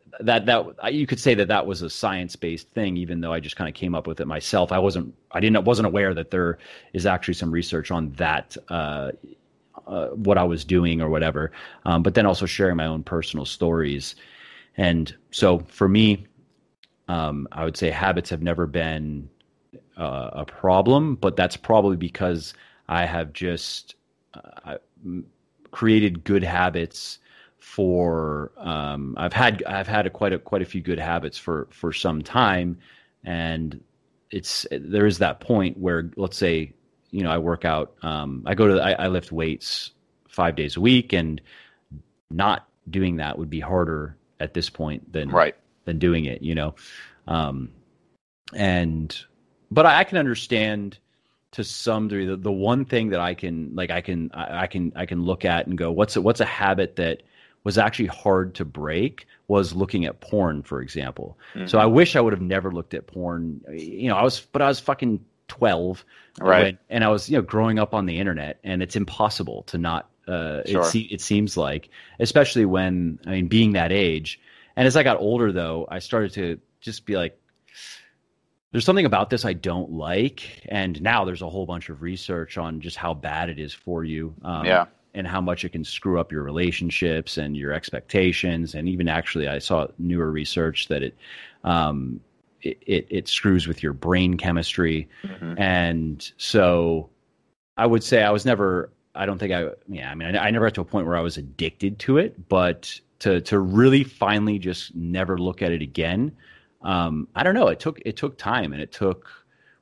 you could say that was a science-based thing, even though I just kind of came up with it myself. I wasn't aware that there is actually some research on that, what I was doing or whatever, but then also sharing my own personal stories. And so for me, I would say habits have never been a problem, but that's probably because I have just created good habits for I've had quite a few good habits for some time, and there is that point where, let's say, you know, I work out, I lift weights 5 days a week, and not doing that would be harder at this point than doing it, you know? But I can understand to some degree the one thing that I can look at and go, what's a habit that was actually hard to break, was looking at porn, for example. Mm-hmm. So I wish I would have never looked at porn, you know, I was fucking 12, right? And I was, you know, growing up on the internet, and it's impossible to not. It seems like, especially when, I mean, being that age. And as I got older, though, I started to just be like, "There's something about this I don't like." And now there's a whole bunch of research on just how bad it is for you, and how much it can screw up your relationships and your expectations. And even actually, I saw newer research that it screws with your brain chemistry. Mm-hmm. And so I would say I never got to a point where I was addicted to it, but to really finally just never look at it again. I don't know. It took time, and it took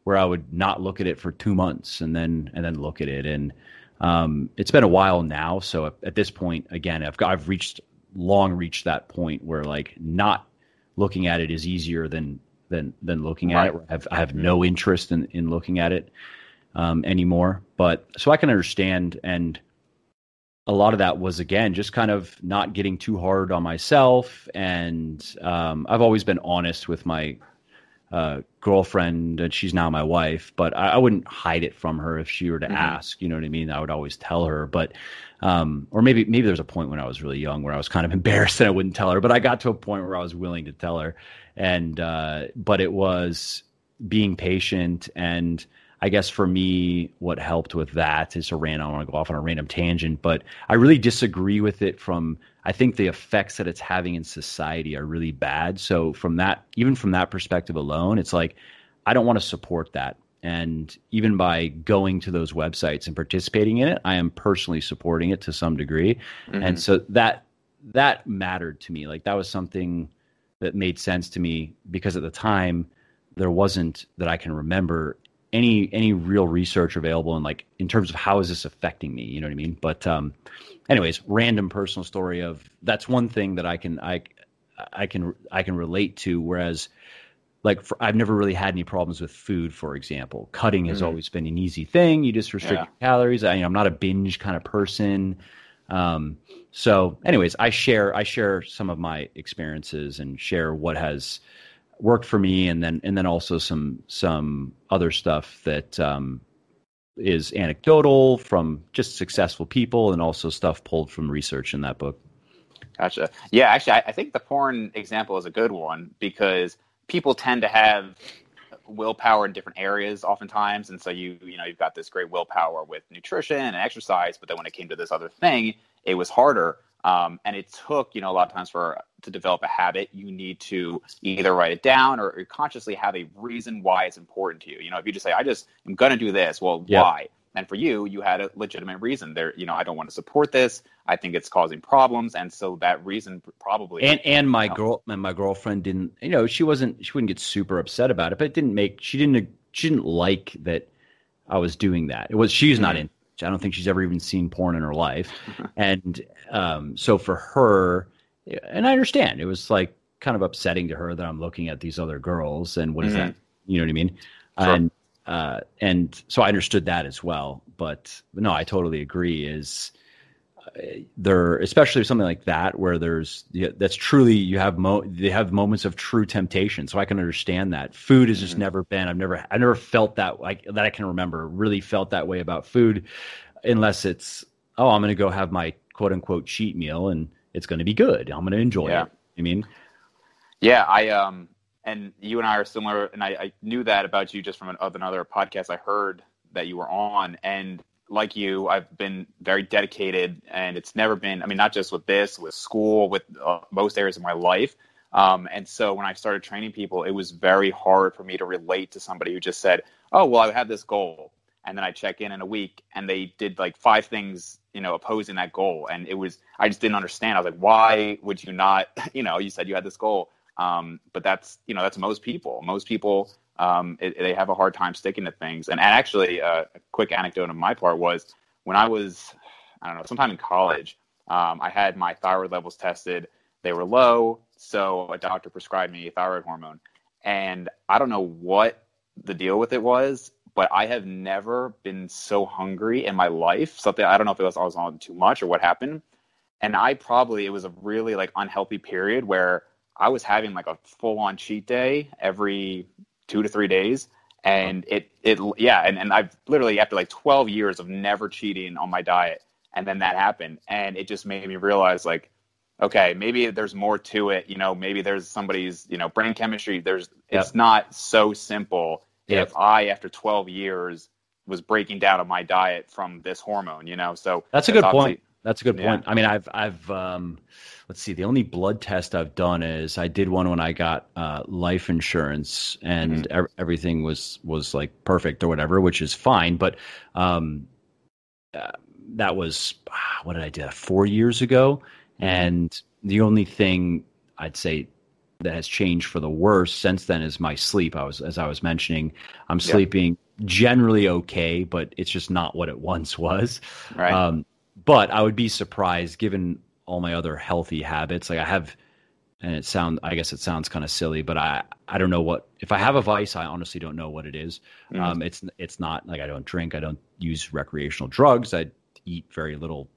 where I would not look at it for 2 months and then look at it. And it's been a while now. So at this point, again, I've reached that point where like not looking at it is easier than looking at it. I have no interest in looking at it anymore. But so I can understand. And a lot of that was, again, just kind of not getting too hard on myself. And I've always been honest with my girlfriend, and she's now my wife, but I wouldn't hide it from her if she were to ask, you know what I mean? I would always tell her, but, or maybe there was a point when I was really young where I was kind of embarrassed and I wouldn't tell her, but I got to a point where I was willing to tell her. And, but it was being patient. And I guess for me, what helped with that is I want to go off on a random tangent, but I really disagree with it I think the effects that it's having in society are really bad. So even from that perspective alone, it's like, I don't want to support that. And even by going to those websites and participating in it, I am personally supporting it to some degree. Mm-hmm. And so that mattered to me. Like that was something that made sense to me because at the time there wasn't, that I can remember, any real research available and like in terms of how is this affecting me, you know what I mean? But anyways, random personal story of that's one thing that I can relate to. Whereas like I've never really had any problems with food, for example. Cutting has always been an easy thing. You just restrict your calories. I'm not a binge kind of person. So anyways, I share some of my experiences and share what has worked for me. And then also some other stuff that, is anecdotal from just successful people and also stuff pulled from research in that book. Gotcha. Yeah. Actually, I think the porn example is a good one because people tend to have willpower in different areas oftentimes. And so you've got this great willpower with nutrition and exercise, but then when it came to this other thing, it was harder. And it took, a lot of times to develop a habit, you need to either write it down or consciously have a reason why it's important to you. If you just say, I just am going to do this, well, why? And for you had a legitimate reason there. I don't want to support this. I think it's causing problems. And so that reason probably. And my girlfriend didn't, she wouldn't get super upset about it, but she didn't like that I was doing that. She's not in. I don't think she's ever even seen porn in her life. And so for her, and I understand, it was like kind of upsetting to her that I'm looking at these other girls and what is that? You know what I mean? Sure. And so I understood that as well. But no, I totally agree is there, especially something like that where they have moments of true temptation. So I can understand that food has just never been, I've never felt that like that I can remember really felt that way about food unless it's, oh, I'm going to go have my quote unquote cheat meal and it's going to be good. I'm going to enjoy it. I mean, and you and I are similar and I knew that about you just from another podcast I heard that you were on. And like you, I've been very dedicated and it's never been, not just with this, with school, with most areas of my life. And so when I started training people, it was very hard for me to relate to somebody who just said, oh, well, I have this goal. And then I check in a week and they did like five things, opposing that goal. And I just didn't understand. I was like, why would you not, you said you had this goal. But that's, that's most people. Most people, they have a hard time sticking to things. And actually, a quick anecdote on my part was when I was, sometime in college, I had my thyroid levels tested. They were low. So a doctor prescribed me thyroid hormone. And I don't know what the deal with it was, but I have never been so hungry in my life. Something, I don't know if it was I was on too much or what happened. And it was a really like unhealthy period where I was having like a full on cheat day every 2 to 3 days. And and I've literally after like 12 years of never cheating on my diet. And then that happened. And it just made me realize like, okay, maybe there's more to it. Maybe there's somebody's, brain chemistry. It's not so simple. Yep. If I, after 12 years was breaking down on my diet from this hormone, so that's a good point. That's a good point. Yeah. I've let's see, the only blood test I've done is I did one when I got life insurance and everything was like perfect or whatever, which is fine. But that was, what did I do? 4 years ago. And the only thing I'd say that has changed for the worse since then is my sleep. As I was mentioning, I'm sleeping generally okay, but it's just not what it once was. Right. But I would be surprised, given all my other healthy habits. Like I have, and I guess it sounds kind of silly, but I don't know what, if I have a vice, I honestly don't know what it is. Mm-hmm. It's not like I don't drink, I don't use recreational drugs. I eat very little,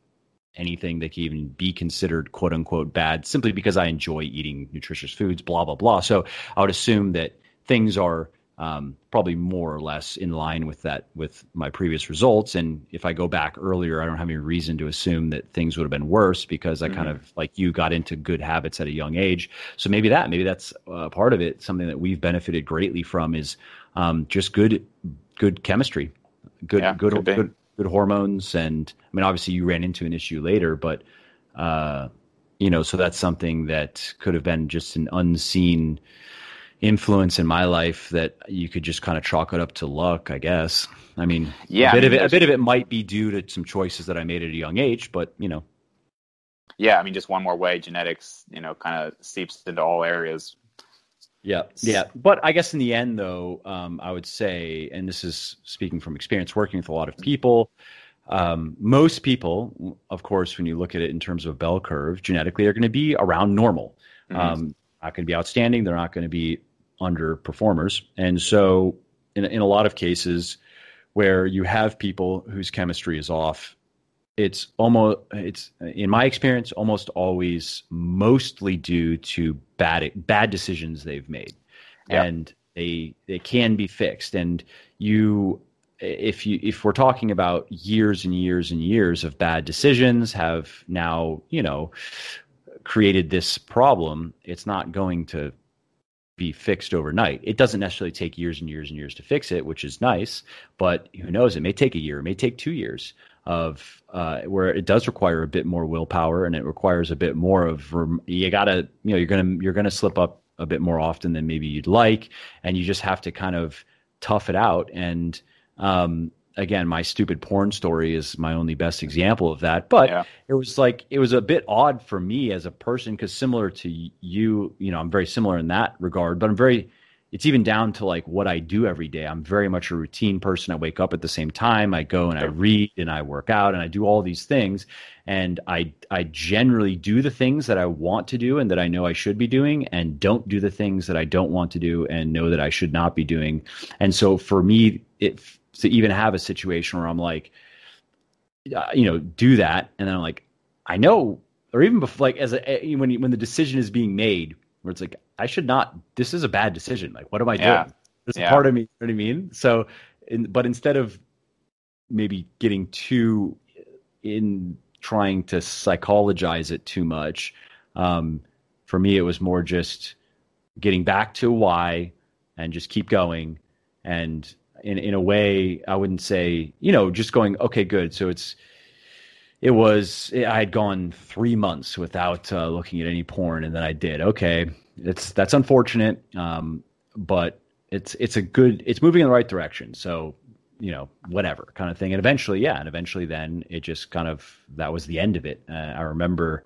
anything that can even be considered quote unquote bad, simply because I enjoy eating nutritious foods, blah, blah, blah. So I would assume that things are probably more or less in line with that, with my previous results. And if I go back earlier, I don't have any reason to assume that things would have been worse, because I kind of, like you, got into good habits at a young age. So maybe that's part of it. Something that we've benefited greatly from is just good chemistry, good hormones. And I mean, obviously you ran into an issue later, but so that's something that could have been just an unseen influence in my life that you could just kind of chalk it up to luck, I guess. I mean, a bit of it might be due to some choices that I made at a young age, but I mean, just one more way genetics, kind of seeps into all areas. Yeah. Yeah. But I guess in the end though, I would say, and this is speaking from experience working with a lot of people, most people, of course, when you look at it in terms of a bell curve, genetically are going to be around normal. Not going to be outstanding. They're not going to be underperformers. And so in a lot of cases where you have people whose chemistry is off, it's in my experience almost always mostly due to bad decisions they've made. Yep. And they can be fixed. And if we're talking about years and years and years of bad decisions have now, created this problem, it's not going to be fixed overnight. It doesn't necessarily take years and years and years to fix it, which is nice, but who knows? It may take a year, it may take 2 years of where it does require a bit more willpower, and it requires a bit more of you're gonna slip up a bit more often than maybe you'd like, and you just have to kind of tough it out. And again, my stupid porn story is my only best example of that, but it was a bit odd for me as a person, because similar to you, I'm very similar in that regard, but it's even down to like what I do every day. I'm very much a routine person. I wake up at the same time. I go and I read and I work out and I do all these things. And I generally do the things that I want to do and that I know I should be doing, and don't do the things that I don't want to do and know that I should not be doing. And so for me, to even have a situation where I'm like, do that. And then I'm like, I know, or even before, like when the decision is being made, where it's like, I should not, this is a bad decision. Like, what am I doing? There's a part of me, you know what I mean? So, but instead of maybe getting too in trying to psychologize it too much, for me, it was more just getting back to why and just keep going. And in a way, I wouldn't say, just going, okay, good. So I had gone 3 months without looking at any porn, and then I did. Okay. That's unfortunate. But it's moving in the right direction. So, whatever kind of thing. And eventually then it just kind of, that was the end of it. I remember,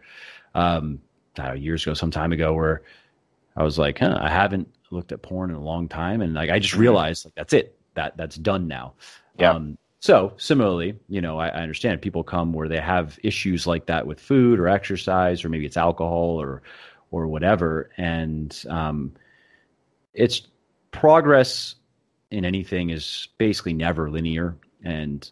years ago, some time ago, where I was like, I haven't looked at porn in a long time. And like, I just realized, like, that's it, that's done now. Yeah. So similarly, I understand people come where they have issues like that with food or exercise, or maybe it's alcohol or whatever. And it's progress in anything is basically never linear, and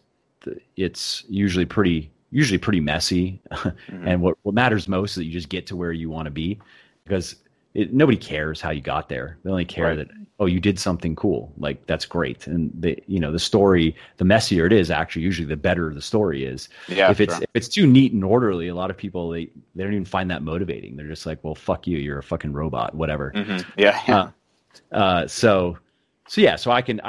it's usually pretty messy. Mm-hmm. And what matters most is that you just get to where you want to be, because nobody cares how you got there. They only care that, oh, you did something cool. Like, that's great. And the story, the messier it is, actually, usually the better the story is. Yeah, if it's too neat and orderly, a lot of people, they don't even find that motivating. They're just like, well, fuck you, you're a fucking robot, whatever. Mm-hmm. Yeah. So I can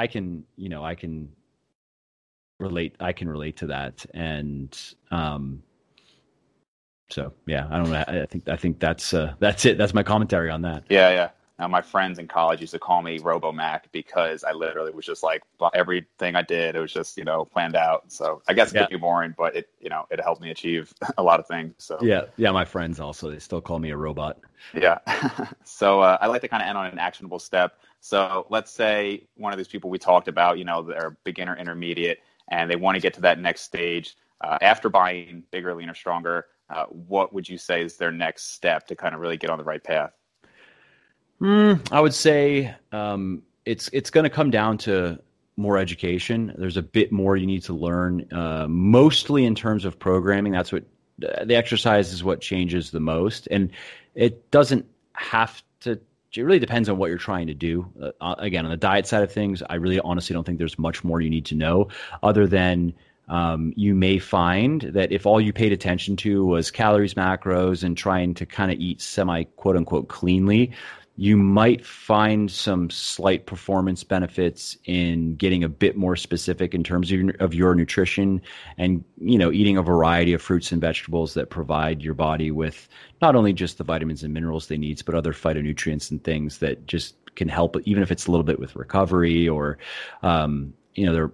relate to that. And, I don't know. I think that's it. That's my commentary on that. Yeah. My friends in college used to call me Robo Mac because I literally was just like everything I did, it was just, you know, planned out. So I guess it could be boring, but it, you know, it helped me achieve a lot of things. So yeah. My friends also, they still call me a robot. Yeah. So I like to kind of end on an actionable step. So let's say one of these people we talked about, you know, they're beginner, intermediate, and they want to get to that next stage after buying Bigger, Leaner, Stronger. What would you say is their next step to kind of really get on the right path? I would say it's going to come down to more education. There's a bit more you need to learn, mostly in terms of programming. That's what the exercise is, what changes the most. And it doesn't have to, it really depends on what you're trying to do. Again, on the diet side of things, I really honestly don't think there's much more you need to know other than you may find that if all you paid attention to was calories, macros, and trying to kind of eat semi quote unquote cleanly, you might find some slight performance benefits in getting a bit more specific in terms of your nutrition and, you know, eating a variety of fruits and vegetables that provide your body with not only just the vitamins and minerals they need, but other phytonutrients and things that just can help, even if it's a little bit with recovery or, you know,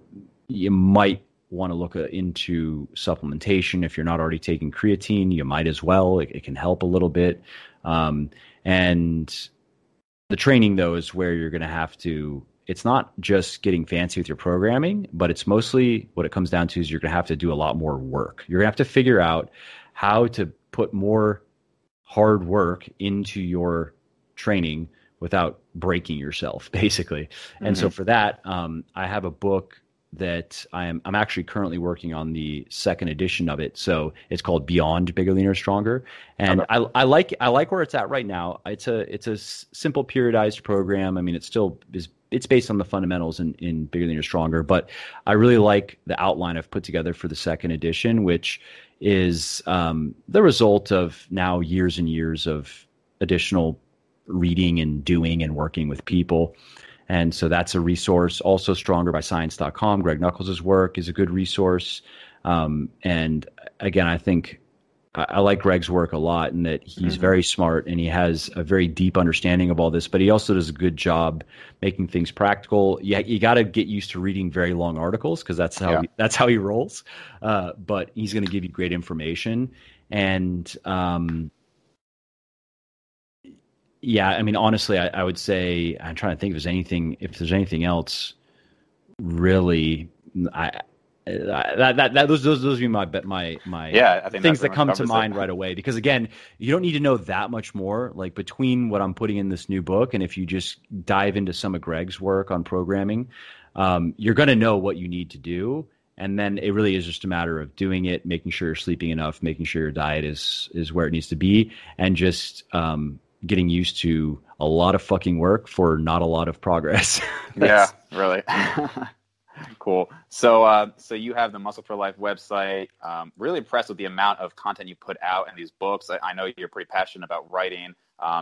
you might want to look into supplementation. If you're not already taking creatine, you might as well. It can help a little bit. And the training, though, is where you're going to have to, it's not just getting fancy with your programming, but it's mostly what it comes down to is you're going to have to do a lot more work. You're going to have to figure out how to put more hard work into your training without breaking yourself, basically. Mm-hmm. And so for that, I have a book that I'm actually currently working on the second edition of it. So it's called Beyond Bigger, Leaner, Stronger. And I like where it's at right now. It's a simple periodized program. I mean, it still is, it's based on the fundamentals in Bigger, Leaner, Stronger, but I really like the outline I've put together for the second edition, which is the result of now years and years of additional reading and doing and working with people. And so that's a resource. Also, Stronger by Science.com. Greg Nuckols' work is a good resource. And again, I think I like Greg's work a lot in that he's very smart and he has a very deep understanding of all this, but he also does a good job making things practical. Yeah, you got to get used to reading very long articles because that's how he rolls. But he's going to give you great information. And yeah, I mean, honestly, I would say I'm trying to think if there's anything else. Really, those would be my things that come to mind right away. Because again, you don't need to know that much more. Like between what I'm putting in this new book and if you just dive into some of Greg's work on programming, you're going to know what you need to do. And then it really is just a matter of doing it, making sure you're sleeping enough, making sure your diet is where it needs to be, and just getting used to a lot of fucking work for not a lot of progress. Yeah, really. Cool. So, so you have the Muscle for Life website. Really impressed with the amount of content you put out in these books. I know you're pretty passionate about writing.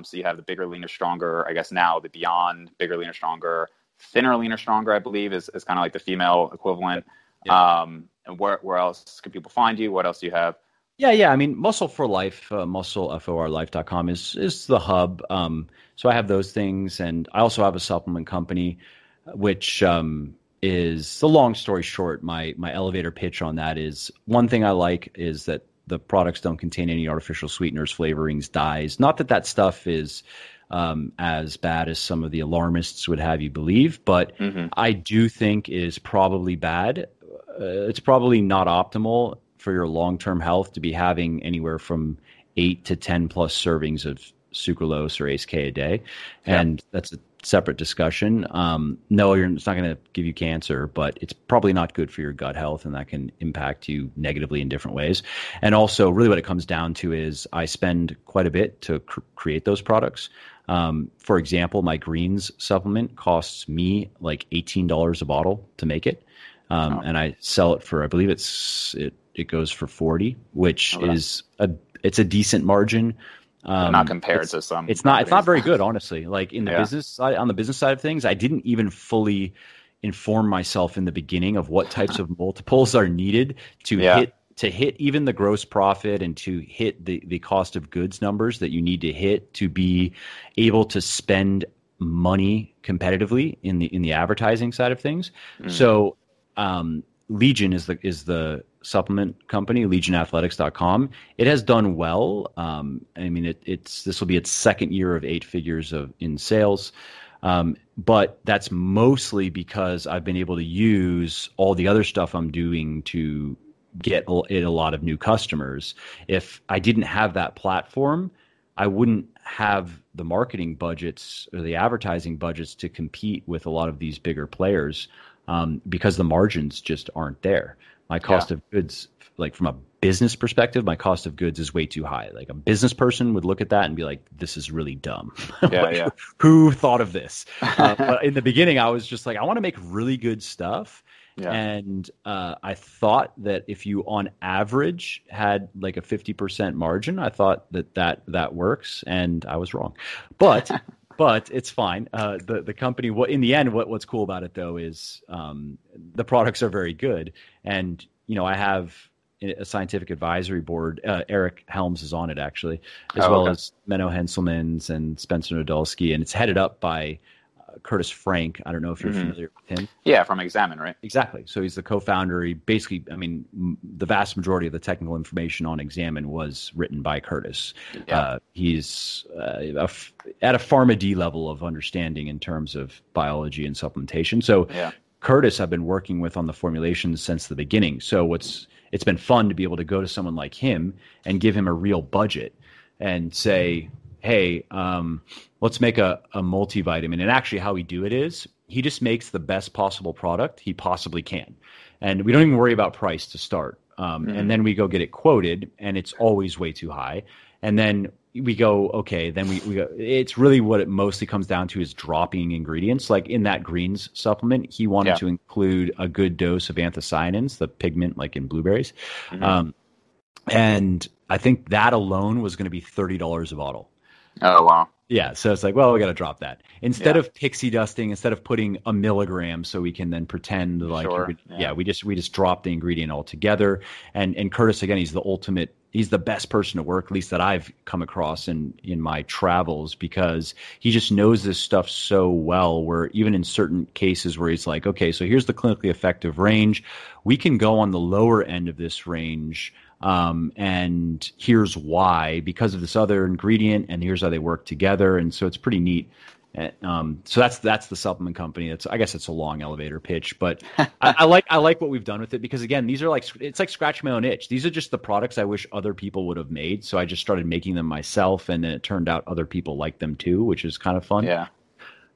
So you have the Bigger, Leaner, Stronger, I guess now the Beyond Bigger, Leaner, Stronger, Thinner, Leaner, Stronger, I believe is kind of like the female equivalent. Yeah. And where else can people find you? What else do you have? Yeah. I mean, Muscle for Life, muscleforlife.com is the hub. So I have those things. And I also have a supplement company, which is the long story short. My elevator pitch on that is one thing I like is that the products don't contain any artificial sweeteners, flavorings, dyes. Not that stuff is as bad as some of the alarmists would have you believe, but I do think is probably bad. It's probably not optimal for your long-term health to be having anywhere from 8 to 10 plus servings of sucralose or ACE-K a day. Yeah. And that's a separate discussion. No, it's not going to give you cancer, but it's probably not good for your gut health, and that can impact you negatively in different ways. And also really what it comes down to is I spend quite a bit to create those products. For example, my greens supplement costs me like $18 a bottle to make it. And I sell it for, I believe it goes for $40, which is it's a decent margin. Not compared to some. It's not very good, honestly. Like in the business side, on the business side of things, I didn't even fully inform myself in the beginning of what types of multiples are needed to hit even the gross profit and to hit the cost of goods numbers that you need to hit to be able to spend money competitively in the advertising side of things. Mm. So Legion is the supplement company, Legionathletics.com. It has done well. I mean, this will be its second year of 8 figures in sales. But that's mostly because I've been able to use all the other stuff I'm doing to get it a lot of new customers. If I didn't have that platform, I wouldn't have the marketing budgets or the advertising budgets to compete with a lot of these bigger players, because the margins just aren't there. My cost of goods, like from a business perspective, my cost of goods is way too high. Like a business person would look at that and be like, this is really dumb. Who thought of this? But in the beginning, I was just like, I want to make really good stuff. Yeah. And I thought that if you on average had like a 50% margin, I thought that works. And I was wrong. But it's fine. The company, in the end, what's cool about it though is the products are very good. And, you know, I have a scientific advisory board. Eric Helms is on it actually, as well as Menno Henselmans and Spencer Nadolsky. And it's headed up by Curtis Frank. I don't know if you're familiar with him. Yeah, from Examine, right? Exactly. So he's the co-founder. He basically, I mean, the vast majority of the technical information on Examine was written by Curtis. Yeah. He's at a PharmD level of understanding in terms of biology and supplementation. So Curtis I've been working with on the formulations since the beginning. So it's been fun to be able to go to someone like him and give him a real budget and say, hey, let's make a multivitamin. And actually how we do it is he just makes the best possible product he possibly can. And we don't even worry about price to start. And then we go get it quoted and it's always way too high. And then we go, okay, then we go, it's really what it mostly comes down to is dropping ingredients. Like in that greens supplement, he wanted to include a good dose of anthocyanins, the pigment like in blueberries. And I think that alone was going to be $30 a bottle. Oh, wow. Yeah. So it's like, well, we got to drop that. Instead of pixie dusting, instead of putting a milligram so we can then pretend like, we just drop the ingredient altogether. And Curtis, again, he's the ultimate, he's the best person to work, at least that I've come across in my travels, because he just knows this stuff so well, where even in certain cases where he's like, okay, so here's the clinically effective range. We can go on the lower end of this range. And here's why, because of this other ingredient, and here's how they work together. And so it's pretty neat. So that's the supplement company. I guess it's a long elevator pitch, but I like what we've done with it, because again, these are like, it's like scratch my own itch. These are just the products I wish other people would have made. So I just started making them myself, and then it turned out other people like them too, which is kind of fun. Yeah.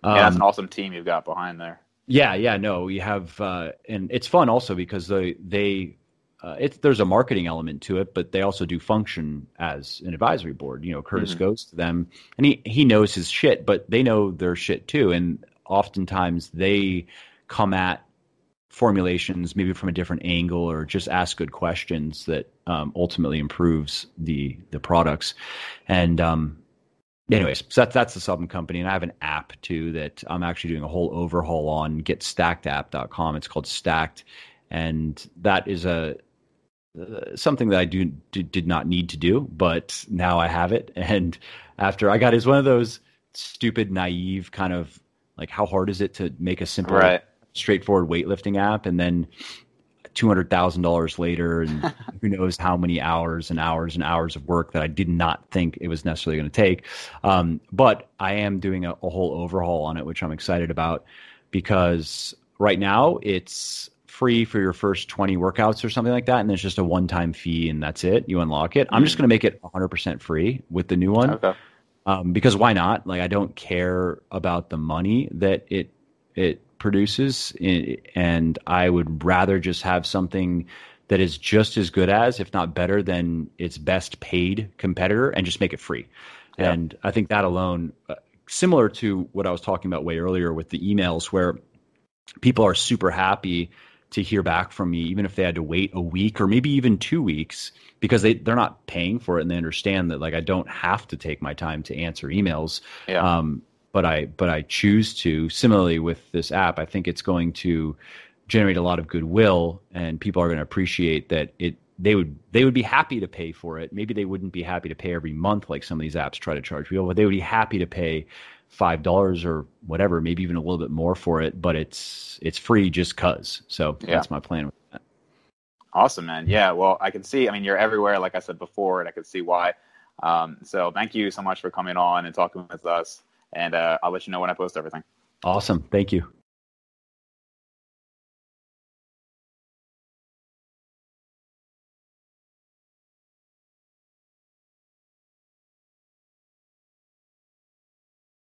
That's an awesome team you've got behind there. Yeah. No, we have, and it's fun also because there's a marketing element to it, but they also do function as an advisory board. You know, Curtis goes to them, and he knows his shit, but they know their shit too. And oftentimes they come at formulations maybe from a different angle, or just ask good questions that ultimately improves the products. And anyways, so that's the supplement company. And I have an app too that I'm actually doing a whole overhaul on, getstackedapp.com. It's called Stacked. And that is something that I did not need to do, but now I have it. And after I got, is one of those stupid, naive kind of like, how hard is it to make a simple, straightforward weightlifting app? And then $200,000 later, and who knows how many hours and hours and hours of work that I did not think it was necessarily going to take. But I am doing a whole overhaul on it, which I'm excited about, because right now it's free for your first 20 workouts or something like that. And there's just a one-time fee, and that's it. You unlock it. I'm just going to make it 100% free with the new one. Okay. Because why not? Like, I don't care about the money that it produces. And I would rather just have something that is just as good as, if not better than, its best paid competitor, and just make it free. Yeah. And I think that alone, similar to what I was talking about way earlier with the emails, where people are super happy to hear back from me, even if they had to wait a week or maybe even 2 weeks, because they're not paying for it, and they understand that, like, I don't have to take my time to answer emails. Yeah. But I choose to. Similarly with this app, I think it's going to generate a lot of goodwill, and people are going to appreciate that they would be happy to pay for it. Maybe they wouldn't be happy to pay every month, like some of these apps try to charge people, but they would be happy to pay $5 or whatever, maybe even a little bit more for it, but it's free just cause. So that's my plan with that. Awesome, man. Yeah. Well, I can see, I mean, you're everywhere, like I said before, and I can see why. So thank you so much for coming on and talking with us, and I'll let you know when I post everything. Awesome. Thank you.